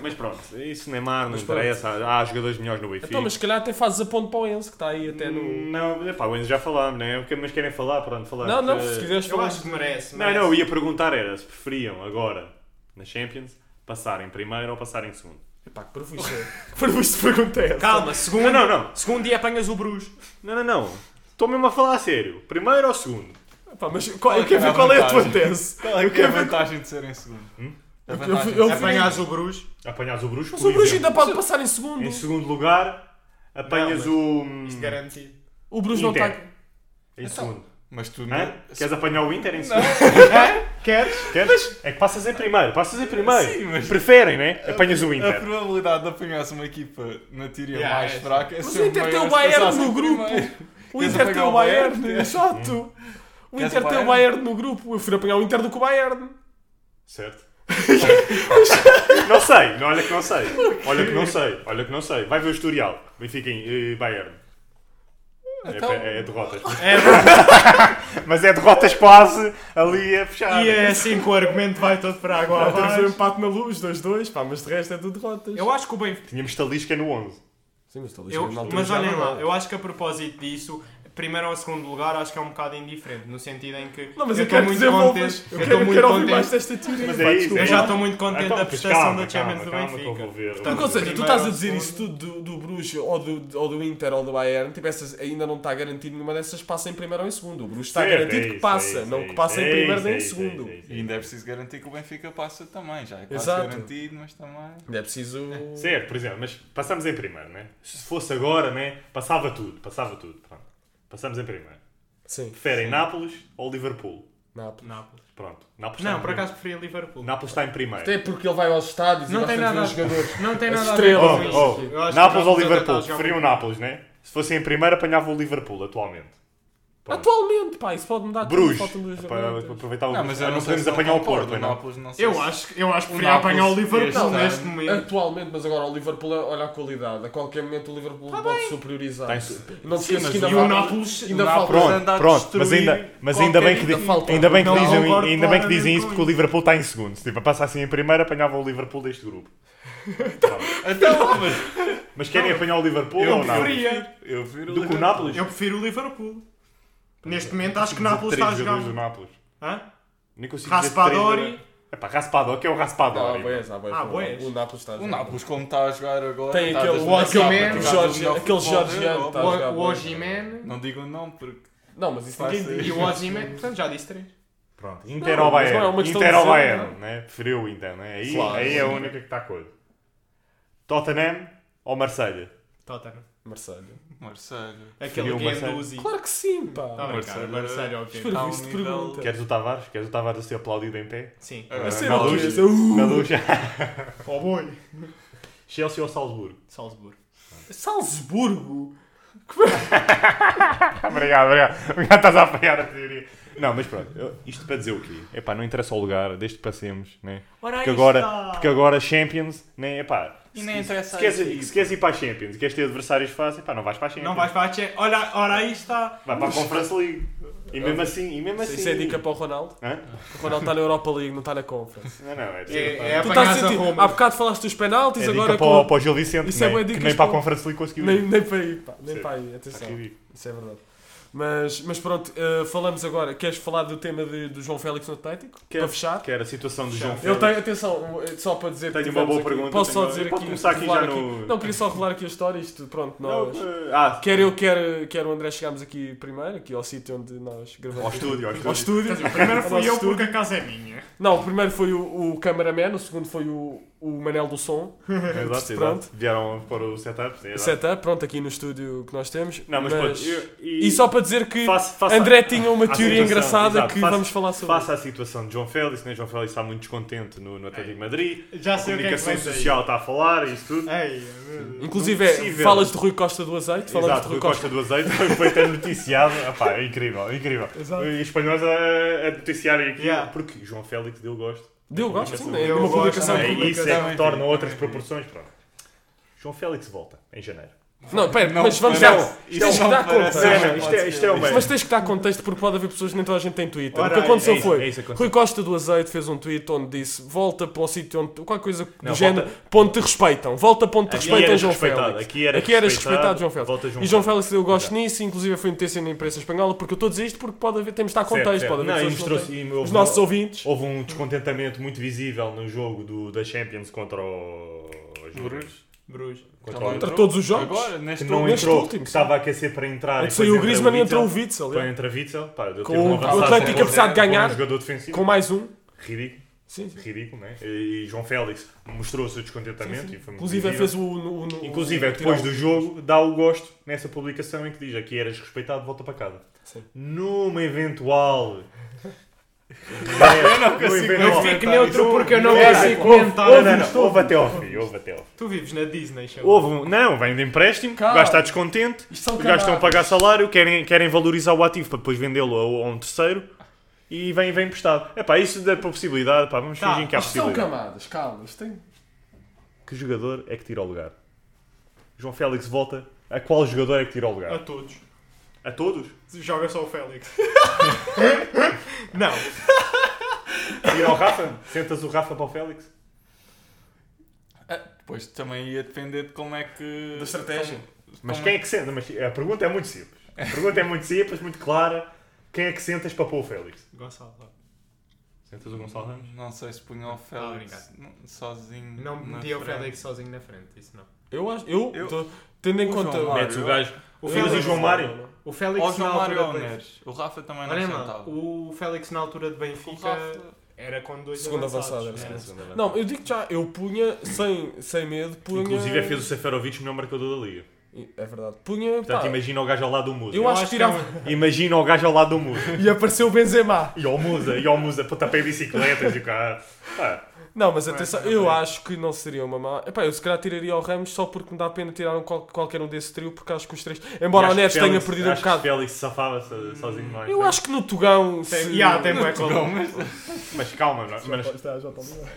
mas pronto, isso Neymar não interessa, há, há jogadores melhores no Benfica. Então, mas se calhar até fazes a ponte para o Enzo, que está aí até no... Não, epá, o Enzo já falámos, né? Mas querem falar, pronto, falar. Não, não, se quiseres falar... Eu acho que merece, merece. Não, não, eu ia perguntar era se preferiam agora, na Champions, passar em primeiro ou passar em segundo. Epá, que prejuízo que prejuízo pergunta é essa? Calma, segundo... Não, não, não. Segundo e apanhas o Bruges. Não, não, não. Estou mesmo a falar a sério. Primeiro ou segundo? Epá, mas qual, eu quero ver qual é a tua tese. Qual é a vantagem de ser em segundo? Hum? Apanhas o Bruges. Apanhas o Bruges. Mas o Bruges ainda pode passar em segundo. Em segundo lugar, apanhas o... Isto garantido. O Bruges não está... Em segundo. Mas tu não... Queres apanhar o Inter em segundo? Queres? Queres? Mas... É que passas em primeiro. Passas em primeiro. Sim, mas... Preferem, né? Apanhas o Inter. A probabilidade de apanhar uma equipa na teoria yeah, mais é. fraca é mas o Inter tem o Bayern no grupo. O Inter tem o Bayern. Exato. O Inter tem o Bayern no grupo. Eu fui apanhar o Inter do que o Bayern. Certo. não sei, não, olha que não sei. Olha que não sei, olha que não sei. Vai ver o historial. Benfica em uh, Bayern. Então... É, é derrotas. É... Mas é derrotas quase ali a fechar. E é assim que o argumento vai todo para agora. Temos um empate na luz, dois dois, pá, mas de resto é tudo derrotas. Eu acho que o Benfica. Tínhamos Talisca no onze. Sim, mas Talisca eu... no Mas olhem lá, eu acho que a propósito disso. Primeiro ou segundo lugar, acho que é um bocado indiferente, no sentido em que não, mas eu estou muito contente. Eu, eu, quero, muito quero contente. Mais desta teoria, mas é isso, eu é já estou muito contente então, da prestação calma, da Champions calma, do Benfica. Calma, calma, Portanto, ou seja, tu estás a dizer isso tudo do, do Bruges ou do, ou do Inter ou do Bayern, tipo, essas, ainda não está garantido nenhuma dessas passa em primeiro ou em segundo. O Bruges está certo, garantido é isso, que passa, é isso, não é isso, que passa é isso, em primeiro é isso, nem em segundo. É isso, é isso, é isso. E ainda é preciso garantir que o Benfica passa também, já é quase garantido, mas também... Ainda é preciso... Certo, por exemplo, mas passamos em primeiro, né? Se fosse agora, né? Passava tudo, passava tudo, pronto. Passamos em primeiro. Sim. Preferem sim. Nápoles ou Liverpool? Nápoles. Nápoles. Pronto. Nápoles não, por acaso preferia Liverpool. Nápoles está em primeiro. Até porque ele vai aos estádios não e tem nada a jogadores. Não tem nada a ver com isso. Oh, oh. Nápoles ou Liverpool? Preferiam Nápoles, né? Se fosse em primeiro, apanhava o Liverpool, atualmente. Pronto. Atualmente, pá, isso pode mudar. Bruges. Para aproveitar o não, mas ah, não podemos apanhar o Porto, não? Nápoles, não sei eu, se... acho, eu acho que preferia apanhar o Liverpool neste momento. Atualmente, mas agora o Liverpool, olha a qualidade. A qualquer momento o Liverpool tá pode bem. Superiorizar. Tem... Não se esqueça que ainda, o Nápoles, ainda o Nápoles, falta... Pronto, pronto, mas ainda, mas ainda bem que, falta. Ainda bem que não, dizem, não, ainda bem que dizem isso porque o Liverpool está em segundo. Se tipo, passassem em primeiro, apanhava o Liverpool deste grupo. Então, mas... Mas querem apanhar o Liverpool ou não? Eu prefiro do que o Nápoles? Eu prefiro o Liverpool. Neste momento acho que Nápoles está a jogar. Do Nápoles. Hã? Nem consigo Raspadori. É pá, Raspadori, que é o Raspadori. Ah, boés, ah, boés. Ah, boés. O Nápoles está a jogar. O Nápoles, como está a jogar agora. Tem aquele Jorgiano. O Osimhen. Não digo o nome porque. Não, mas isso ninguém diz. E o Osimhen, portanto já disse três. Pronto, Inter ou Bayern. Inter ou Bayern, né? Preferiu o Inter, né? Aí é a única que está a coisa. Tottenham ou Marselha? Tottenham. Marselha. Marselha. Aquele que é Uzi. Claro que sim, pá. Tá Marselha, Marselha, ok. Espero que pergunta. Queres o Tavares? Queres o Tavares a ser aplaudido em pé? Sim. Uh, uh, na luz. Uh. Na luz. Oh, boi. Chelsea ou Salzburgo? Salzburgo. Salzburgo? Obrigado, obrigado. Obrigado, estás a apanhar a teoria. Não, mas pronto. Eu, isto para dizer o quê? Epá, não interessa o lugar, desde que passemos, né? Ora, porque, agora, porque agora Champions, né? Epá... E nem interessa se, se, se queres ir para a Champions e queres ter adversários fáceis, pá, não vais para a Champions. Não vais para a Champions. Olha, ora aí está. Vai para a Conference League. E mesmo assim, e mesmo assim. Isso é dica para o Ronaldo. Hã? O Ronaldo está na Europa League, não está na Conference. Não, não, é. é, é tu estás a sentir. Há bocado falaste dos penaltis, é agora. É para, com... para o Gil Vicente. Isso nem, é boa dica. Que nem para a Conference League conseguiu ir. Nem, nem para aí, pá. Nem para aí, atenção. Isso é verdade. Mas, mas pronto, uh, falamos agora. Queres falar do tema de, do João Félix no Atlético? Quer, para fechar? Quer a situação do João Félix. Eu tenho, atenção, só para dizer tenho que uma boa aqui, pergunta. Posso só dizer aqui, começar aqui, já aqui. No... Não, queria só revelar aqui a história. Isto, pronto, nós... Não, uh, ah, quer eu, quer, quer o André, chegámos aqui primeiro, aqui ao sítio onde nós gravamos. Ao estúdio, ao estúdio. O primeiro fui eu porque a casa é minha. Não, o primeiro foi o, o cameraman, o segundo foi o... O Manel do Som. Exato, pronto. Vieram para o setup. Sim, setup, pronto, aqui no estúdio que nós temos. Não, mas, mas... Eu, e... e só para dizer que faça, faça André a... tinha uma a teoria situação, engraçada exato, que faça, vamos falar sobre. Faça a situação de João Félix, né? João Félix está muito descontente no, no Atlético de Madrid. Já a sei comunicação o que é que social está a falar e isso tudo. Ei, inclusive, é, falas de Rui Costa do Azeite. Falas exato, de Rui Costa, Costa do Azeite foi até noticiado. Epá, é incrível, é incrível. E espanhóis a, a noticiarem aqui yeah. Porque João Félix deu gosto. Deu gosto, sim, é uma publicação. Isso é que torna outras proporções. João Félix volta em janeiro. Não, pera, não, mas vamos lá. Tens que dar contexto. Não, isto é, isto é uma... Mas tens que dar contexto porque pode haver pessoas que nem toda a gente tem Twitter. Ora, o que aconteceu é isso, foi: é isso, é Rui Costa do Azeite fez um tweet onde disse: volta para o sítio onde. Qualquer coisa do não, género. Ponto te respeitam. Volta para onde te respeitam, João Félix. Aqui eras respeitado, respeitado, João Félix. João e João Félix deu gosto nisso, inclusive foi notícia na imprensa espanhola. Porque eu estou a dizer isto porque pode haver, temos de dar contexto. Pode haver pessoas que os nossos ouvintes. Houve um descontentamento muito visível no jogo da Champions contra o. Bruges. Contra todos os jogos, agora, neste que não entrou, último, que estava a aquecer para entrar. Saiu o Griezmann e entrou o Witsel. Foi entrar o Witsel, pá, deu com um o Atlético apesar de ganhar, um com mais um. Ridículo. Sim, sim. Ridículo, não é? E João Félix mostrou o seu descontentamento. Sim, sim. E foi inclusive, fez o, no, no, inclusive, depois do jogo, dá o gosto nessa publicação em que diz: aqui eras respeitado, volta para casa. Sim. Numa eventual... Eu não consigo, eu fico neutro porque eu não consigo comentar. Ouve até ao fim, ouve até ao fim. Tu vives na Disney, chama. Não, vem de empréstimo, o gajo está descontente, os gajos estão a pagar salário, querem, querem valorizar o ativo para depois vendê-lo a, a um terceiro e vem, vem emprestado. É pá, isso dá para a possibilidade, pá, vamos tá, fingir que há possibilidade. São camadas, calma, isto tem... Que jogador é que tira o lugar? João Félix volta, a qual jogador é que tira o lugar? A todos. A todos? Joga só o Félix. Não. Tira o Rafa? Sentas o Rafa para o Félix? Ah, depois também ia depender de como é que... Da estratégia. Como... Mas como quem é que senta? Mas a pergunta é muito simples. A pergunta é muito simples, muito clara. Quem é que sentas para pôr o Félix? Gonçalo. Sentas o Gonçalo Ramos? Não sei se punha o Félix ah, sozinho. Não metia o Félix sozinho na frente, isso não. Eu acho... Eu... eu... Tô... Tendo em o conta... João Mário, o gajo... O Félix e o João Mário? O Félix ou João na altura Mário de Neres. O Rafa também não sentava. O Félix na altura de Benfica Rafa... era com dois segunda avançados. Avançada, era segunda avançada. Não, eu digo já, eu punha, sem, sem medo, punha... Inclusive fez o Seferovic o melhor marcador da Liga. É verdade. Punha... Portanto, pá, imagina o gajo ao lado do Musa. Eu, eu acho que tirava... Imagina o gajo ao lado do Musa. E apareceu o Benzema. E ao Musa, e ao Musa, pontapé de bicicletas e o cara... Ah. Não, mas atenção, eu acho que não seria uma má... Epá, eu se calhar tiraria o Ramos só porque me dá pena tirar um, qual, qualquer um desse trio, porque acho que os três... Embora o Neres tenha perdido um bocado... Acho que o Félix safava sozinho mais. Eu acho que no Tugão... Se... Já, tem bué Tugão, mas... Mas calma, mas... Mas,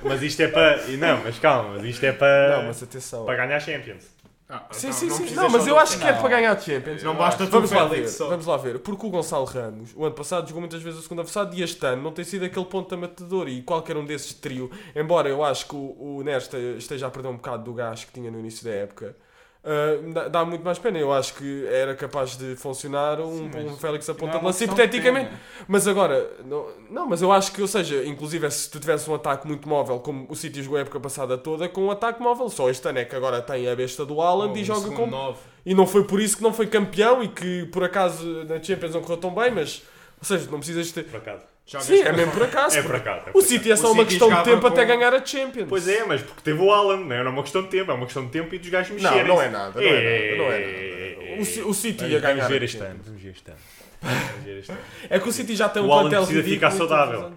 mas isto é para... Não, mas calma, mas isto é para... Não, mas atenção... Para ganhar Champions. Ah, sim, então, sim, não sim. Não, mas eu acho que não. É para ganhar Champions. Não basta tudo. Vamos lá ver, vamos lá ver. Porque o Gonçalo Ramos, o ano passado, jogou muitas vezes a segunda avançada e este ano não tem sido aquele ponto amatador. E qualquer um desses trio, embora eu acho que o, o Neres esteja a perder um bocado do gás que tinha no início da época, uh, dá, dá muito mais pena. Eu acho que era capaz de funcionar um, sim, um Félix a ponta de lança, hipoteticamente. Mas agora, não, não, mas eu acho que, ou seja, inclusive se tu tivesse um ataque muito móvel, como o City jogou a época passada toda, com um ataque móvel, só este ano é que agora tem a besta do Haaland oh, e joga com... nove. E não foi por isso que não foi campeão e que, por acaso, na Champions não correu tão bem, mas, ou seja, não precisas ter... Por acaso. Jogas sim, é mesmo por acaso. É por acaso, é por acaso. O City é só uma questão de tempo com... até ganhar a Champions. Pois é, mas porque teve o Haaland, não é? Não é uma questão de tempo, é uma questão de tempo e dos gajos mexerem. Não, não é nada, não é, é nada. Não é nada. O, C- o City ia ganhar. Vamos ver este ano. Vamos ver este ano. É que o City já tem um plantel ridículo.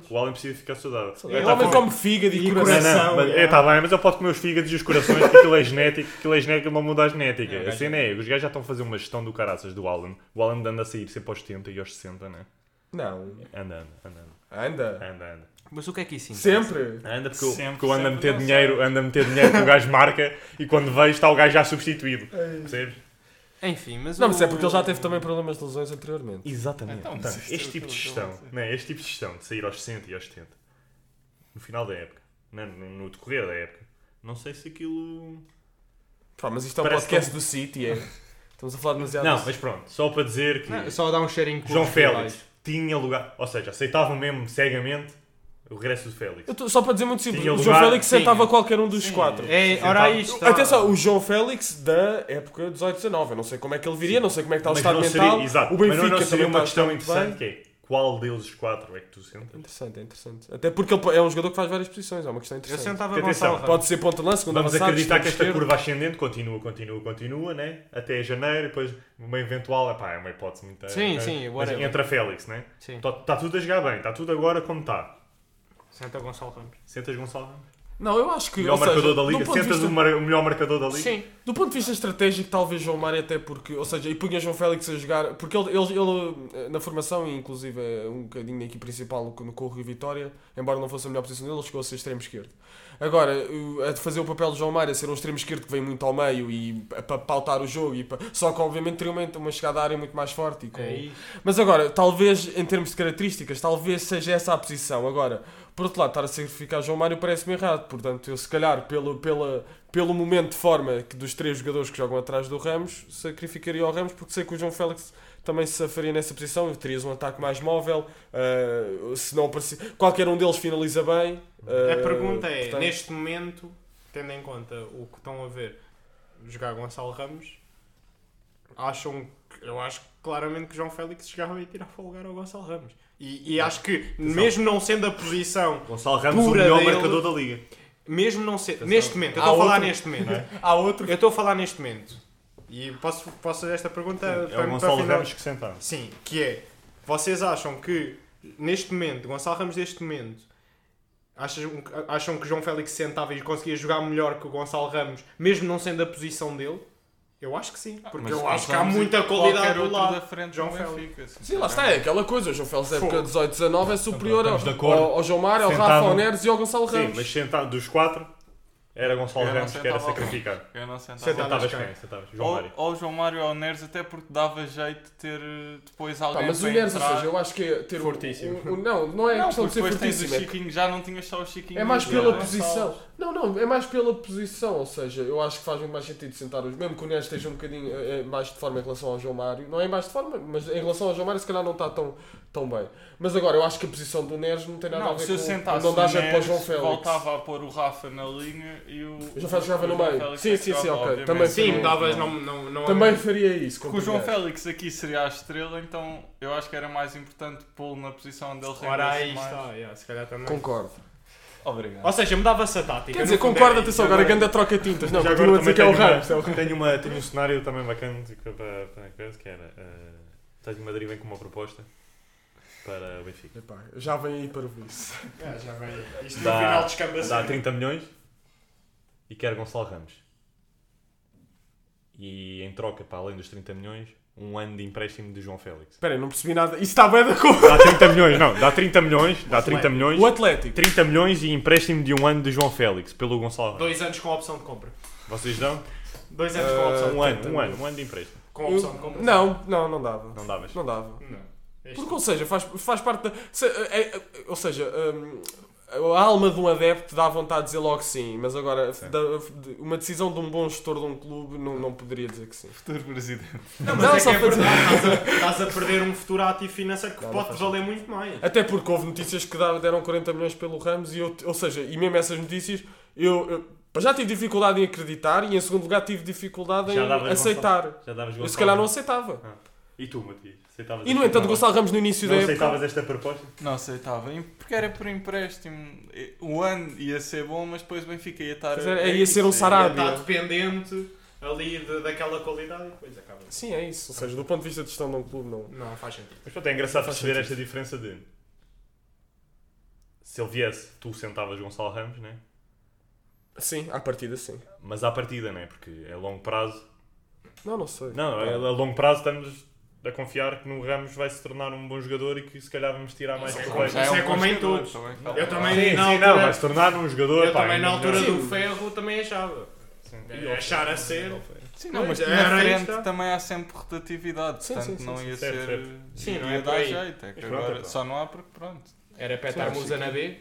O Haaland precisa ficar saudável. O Haaland come fígado e coração. É, está bem, mas eu posso comer os fígados e os corações porque aquilo é genético, aquilo é genético, ele não muda a genética. A cena é, os gajos já estão a fazer uma gestão do caraças do Haaland. O Haaland anda a sair sempre aos setenta e aos sessenta, não é? Não. Anda, anda, anda. Anda? Anda, anda. Mas o que é que isso interessa? Sempre. Anda, porque eu, sempre, porque eu ando a meter dinheiro, ando a meter dinheiro que o gajo marca e quando vejo está o gajo já substituído. Percebes? Enfim, mas... Não, mas o... é porque ele já teve também problemas de lesões anteriormente. Exatamente. Então, então, este, este tipo de gestão, né, este tipo de gestão de sair aos sessenta e aos setenta, no final da época, no, no decorrer da época, não sei se aquilo... Pá, mas isto é um parece podcast que... do City, é? Estamos a falar demasiado... Não, mas pronto, só para dizer que... Não, só a dar um cheirinho... João Félix... Tinha lugar, ou seja, aceitavam mesmo cegamente o regresso do Félix. Tô, só para dizer muito simples, tinha o João lugar, Félix sentava qualquer um dos sim. quatro. É, ora aí está. Atenção, o João Félix da época dezoito dezanove, eu não sei como é que ele viria, sim. Não sei como é que está o estado mental. Seria, exato, o Benfica mas não, não seria uma questão interessante bem. Que é, qual deles os quatro é que tu sentas? É interessante, é interessante. Até porque ele é um jogador que faz várias posições, é uma questão interessante. Eu sentava atenção, pode ser ponta de lança, segunda vamos avançado, acreditar que esta esquerda. Curva ascendente continua, continua, continua, né? Até janeiro, depois uma eventual, epá, é uma hipótese muito... Sim, né? Sim. Mas entra Félix, né? Está tá tudo a jogar bem, está tudo agora como está. Senta Gonçalo Ramos. Sentas Gonçalo Ramos? Não, eu acho que... O melhor marcador seja, da Liga. Sentas vista... o, mar... o melhor marcador da Liga. Sim. Do ponto de vista estratégico, talvez João Mário até porque... Ou seja, e punha João Félix a jogar... Porque ele, ele, ele na formação, e inclusive um bocadinho na equipe principal, no Corro e Vitória, embora não fosse a melhor posição dele, ele chegou a ser extremo esquerdo. Agora, a fazer o papel de João Mário, a ser um extremo esquerdo que vem muito ao meio e para pautar o jogo, e pa... só que obviamente teria uma chegada à área muito mais forte. E com... é Mas agora, talvez, em termos de características, talvez seja essa a posição. Agora... Por outro lado, estar a sacrificar João Mário parece-me errado. Portanto, eu se calhar, pelo, pela, pelo momento de forma que dos três jogadores que jogam atrás do Ramos, sacrificaria o Ramos, porque sei que o João Félix também se safaria nessa posição. Terias um ataque mais móvel, uh, se não aparecia... Qualquer um deles finaliza bem. Uh, a pergunta é, portanto... neste momento, tendo em conta o que estão a ver jogar Gonçalo Ramos, acham que, eu acho claramente que João Félix chegava a tirar o lugar ao Gonçalo Ramos. E, e acho que, mesmo não sendo a posição Gonçalo Ramos pura o melhor dele, marcador da Liga. Mesmo não sendo... Neste momento, eu estou a falar outro, neste momento. É? Há outro... Eu estou a falar neste momento. E posso, posso fazer esta pergunta é, para... É o Gonçalo para Ramos que sentaram. Sim, que é... Vocês acham que, neste momento, Gonçalo Ramos neste momento, acham, acham que João Félix sentava e conseguia jogar melhor que o Gonçalo Ramos, mesmo não sendo a posição dele? Eu acho que sim, porque ah, eu acho que há muita qualidade do lado da frente João Félix. Sim, lá está, é aquela coisa, o João Félix da época dezoito dezanove é superior ao, ao João Mário, ao Rafa, ao Neres e ao Gonçalo Ramos. Sim, mas sentado dos quatro, era Gonçalo Ramos que era sacrificado. Eu não sentava. Sentavas quem? Sentavas João Mário. Ou João Mário ou Neres, até porque dava jeito de ter depois alguém para entrar. Mas o Neres, ou seja, eu acho que é ter o... Fortíssimo. Não, não é questão de ser fortíssimo. Chiquinho, já não tinha só o Chiquinho. É mais pela posição. Não, não, é mais pela posição, ou seja, eu acho que faz muito mais sentido sentar os... Mesmo que o Neres esteja um bocadinho é, mais de forma em relação ao João Mário, não é mais de forma, mas em relação ao João Mário se calhar não está tão, tão bem. Mas agora, eu acho que a posição do Neres não tem nada não, a ver se com... Eu não dá jeito para o João Félix. Voltava a pôr o Rafa na linha e o... O João Félix jogava no meio. Sim, sim, sim, ok. Também sim, talvez não, não, não... Também faria isso. Porque o João Félix aqui seria a estrela, então eu acho que era mais importante pô-lo na posição onde ele rendesse mais. Ora, aí está, yeah, se calhar também. Concordo. Obrigado. Ou seja, mudava-se a tática. Quer dizer, concorda, atenção, agora grande troca tintas. Não, continua a dizer que é o Ramos. Tenho uma, tenho um cenário também bacana para, para a coisa, que era... Uh, estás de Madrid, vem com uma proposta para o Benfica. Epá, já vem aí para o isso. É, já vem aí. Isto dá, no final descamba assim. Dá trinta milhões e quer Gonçalo Ramos. E em troca, para além dos trinta milhões, um ano de empréstimo de João Félix. Espera aí, não percebi nada. Isso está bem da conta. Dá trinta milhões, não. Dá trinta milhões. Dá trinta milhões. O Atlético. trinta milhões e empréstimo de um ano de João Félix pelo Gonçalo Ramos. Dois anos com a opção de compra. Vocês dão? Dois anos uh, com a opção de compra. Um ano, um ano, um ano de empréstimo. Com a opção de compra? Não, não, não dava. Não davas? Não dava. Não. Porque, ou seja, faz, faz parte da... Se, é, é, ou seja... Um, a alma de um adepto dá vontade de dizer logo sim, mas agora da, uma decisão de um bom gestor de um clube não, não poderia dizer que sim. Futuro presidente. Não, mas não, é só que é verdade, estás, a, estás a perder um futuro ativo financeiro que não, pode não valer muito mais. Até porque houve notícias que deram quarenta milhões pelo Ramos, e eu, ou seja, e mesmo essas notícias, eu... eu já tive dificuldade em acreditar e, em segundo lugar, tive dificuldade já em aceitar. Já eu, se calhar, não aceitava. Ah. E tu, Matias? Aceitavas? E no entanto, Gonçalo Ramos no início da época... Não aceitavas esta proposta? Não aceitava, porque era por empréstimo. O ano ia ser bom, mas depois o Benfica ia estar... Dizer, ia ser um Sarabia. Ia estar dependente ali de, daquela qualidade e depois acaba. Sim, é isso. Ou seja, do ponto de vista de gestão de um clube, não... Não, faz sentido. Mas pronto, é engraçado perceber esta diferença de... Se ele viesse, tu sentavas Gonçalo Ramos, não é? Sim, à partida sim. Mas à partida, não é? Porque é longo prazo. Não, não sei. Não, a, a longo prazo estamos... a confiar que no Ramos vai se tornar um bom jogador e que se calhar vamos tirar mais colegas. Isso é como em todos. Eu também sim, na sim, altura... não, vai se tornar um jogador... Eu pá, também na altura não... do Ferro também achava. Sim. É, achar a ser... Sim, não, mas é, na frente é, também há sempre rotatividade, portanto sim, sim, sim, não ia sim, ser... Certo, certo. Sim, não ia dar jeito, é que pronto, agora é só não há porque pronto. Era Petar Musa na B.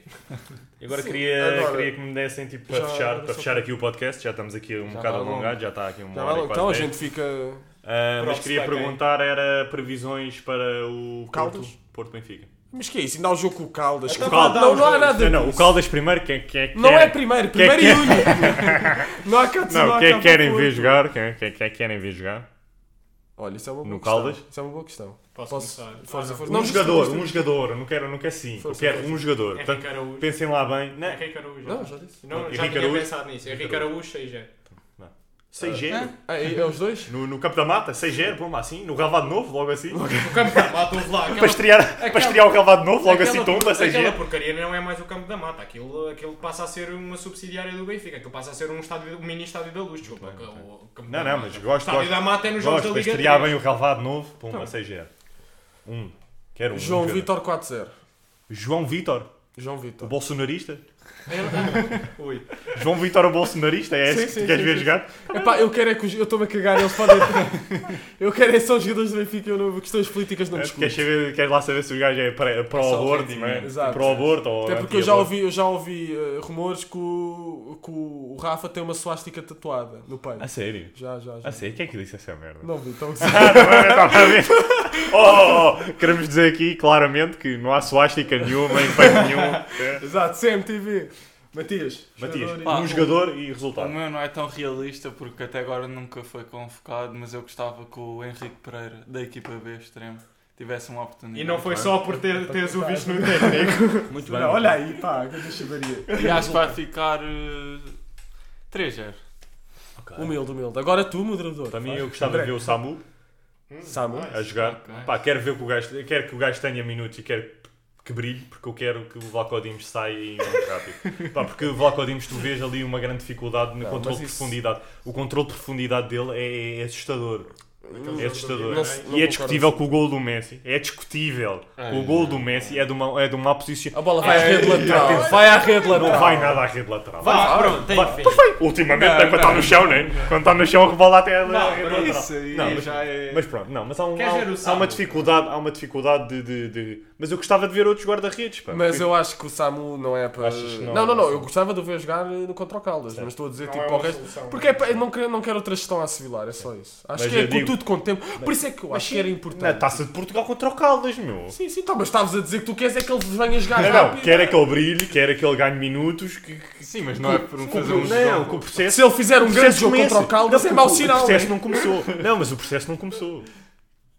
E agora sim, queria, agora queria que me dessem tipo, para, já, fechar, para fechar aqui o podcast, já estamos aqui um bocado alongado, já está aqui uma hora e quase. Então a gente fica... Uh, mas queria perguntar, era previsões para o Porto, Porto Benfica. Mas que é isso? Ainda há o jogo com o Caldas. O Caldas. Não, não há nada não, não, o Caldas primeiro, quem, quem, quem não é primeiro, primeiro quem, e único. Não há cá de não, quem é que querem ver jogar? Quem, quem, quem é que querem ver jogar? Olha, isso é uma boa no questão. Caldas? Isso é uma boa questão. Posso, Posso começar? Força, ah, força. Um não, jogador, um jogador. Não quero, não quero sim. Força, eu quero força. Um jogador. Portanto, pensem lá bem. Não, não já disse. Não, já tinha pensado nisso. Henrique Araújo, seja... seis zero. É? É, é os dois? No, no Campo da Mata, seis zero, pum, assim. No Relvado Novo, logo assim. No Campo da Mata, houve lá. Aquela, para, estrear, aquela, para estrear o Relvado Novo, logo aquela, assim, tomba, seis zero. Aquela porcaria não é mais o Campo da Mata. Aquilo, aquilo passa a ser uma subsidiária do Benfica. Aquilo passa a ser um, estádio, um mini estádio da Luz, desculpa. Não, o, o não, não, mas gosto. O estádio gosto, da Mata é nos jogos da Liga. Para estrear bem o Relvado Novo, pumba, seis zero. Um. Quero um. João um, Vítor, quatro zero. João Vítor? João Vítor. O bolsonarista? Ui. João Vítor o bolsonarista, é esse que sim, queres sim, ver sim. jogar? Epá, eu quero é que os... eu estou-me a cagar, eles podem... eu quero é só os jogadores do Benfica, eu não... questões políticas não é, discuto. Queres, saber, queres lá saber se o gajo é pró-aborto, não é? Pró-aborto ou até porque eu já ouvi, eu já ouvi uh, rumores que o, que o Rafa tem uma suástica tatuada no peito. A sério? Já, já, já. A sério? Quem é que disse essa merda? Não vi, então... oh, oh, oh, queremos dizer aqui, claramente, que não há suástica nenhuma, em peito nenhum. Exato, C M T V. Matias, Matias jogador pá, um jogador e resultado. O meu não é tão realista porque até agora nunca foi convocado, mas eu gostava que o Henrique Pereira da equipa B extremo tivesse uma oportunidade. E não foi só por ter, teres o visto no técnico. Muito bem. Olha aí, pá, que eu chamaria. E acho que vai ficar uh, três zero. Okay. Humilde, humilde. Agora tu, moderador. Para mim eu gostava André. de ver o Samu, hum, Samu. a jogar. Okay. Pá, quero ver que o gajo, quero que o gajo tenha minutos e quero que brilhe, porque eu quero que o Vlachodimos saia e muito rápido. Pá, porque o Vlachodimos, tu vês ali uma grande dificuldade no não, controle de isso... profundidade. O controle de profundidade dele é, é assustador. É assustador. Não, não e é discutível que o gol do Messi. É discutível. É. O gol do Messi é de uma, é de uma má posição. A bola vai à rede lateral. Vai à rede lateral. Não vai nada à rede lateral. Vai, ah, pronto, tem vai. Ultimamente, não, é quando está no chão, né? Quando está no chão, rebola até a não, rede lateral. Isso aí não, mas, já é... mas pronto, não. Mas há, um, há, há uma dificuldade, há uma dificuldade de, de, de... Mas eu gostava de ver outros guarda-redes. Pá, mas porque... eu acho que o Samu não é para... Não, não, não, não. Eu gostava de o ver jogar no contra o Caldas. Mas estou a dizer, tipo, ao resto... Porque não quero outra gestão a assimilar, é só isso. Acho que é tudo com o tempo, por isso é que eu acho que era importante. Na Taça de Portugal contra o Caldas, meu. Sim, sim, tá, mas estavas a dizer que tu queres é que ele venha jogar não, rápido. Não, quer é que ele brilhe, quer é que ele ganhe minutos. Que, que... Sim, mas não é por um fazer um não, jogo. Processo, se ele fizer um grande jogo contra o Caldas, não, é mau sinal. O processo não começou. Não, mas o processo não começou.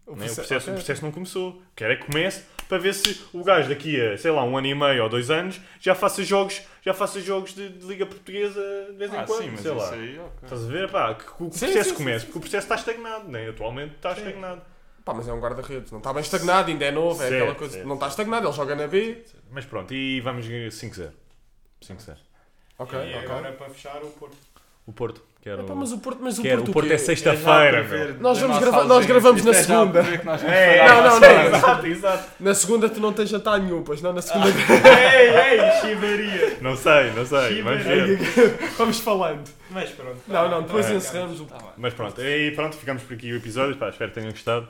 O processo, o processo, o processo não começou. Quer é que comece para ver se o gajo daqui a, sei lá, um ano e meio ou dois anos já faça jogos, já faça jogos de, de Liga Portuguesa de vez em ah, quando, sim, mas sei lá. Aí, okay. Estás a ver? Pá, que, que o sim, processo sim, comece, sim, porque sim. O processo está estagnado, né? Atualmente está sim. estagnado. Pá, mas é um guarda-redes, não está bem estagnado, ainda é novo, certo, é aquela coisa. Certo. Não está estagnado, ele joga na B. Mas pronto, e vamos cinco zero. cinco zero. Ok, e agora okay. É para fechar o Porto. O Porto. Quero... Epá, mas o Porto, mas o Porto, o Porto é sexta-feira, é meu. Nós, vamos grava... nós gravamos na segunda. É, não, não, não. Exato, exato. Na segunda tu não tens jantar nenhum, pois não, na segunda... Ei, ei, chivaria. Não sei, não sei. Vamos ver. Vamos falando. Mas pronto. Tá, não, não, depois tá, encerramos tá, o... Tá, mas pronto, e pronto, ficamos por aqui o episódio. Pá, espero que tenham gostado.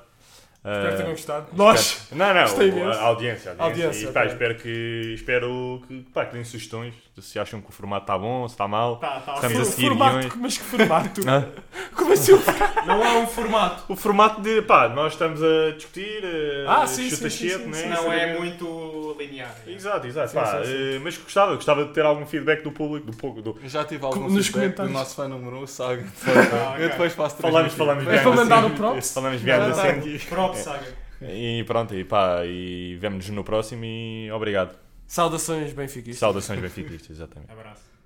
Espero que tenham gostado. Uh, nós? Não, não, a audiência. A audiência. E pá, espero que, espero que, pá, que deem sugestões. Se acham que o formato está bom, se está mal. Tá, tá, estamos a seguir formato, guiões. Mas que formato? Ah? Como assim? Não há um formato. O formato de, pá, nós estamos a discutir. Ah, sim, sim, sim, sim, né? sim. Não é muito linear. Exato, exato. Sim, pá, sim, sim. Mas gostava, gostava de ter algum feedback do público. Do pouco, do... Já tive algum nos feedback comentários. Do nosso fã número um, sabe? Ah, eu depois faço três. Falamos bem assim. Falamos bem assim. Saga. E pronto, e pá, e vemo-nos no próximo e obrigado. Saudações benfiquistas. Saudações benfiquistas, exatamente. Abraço.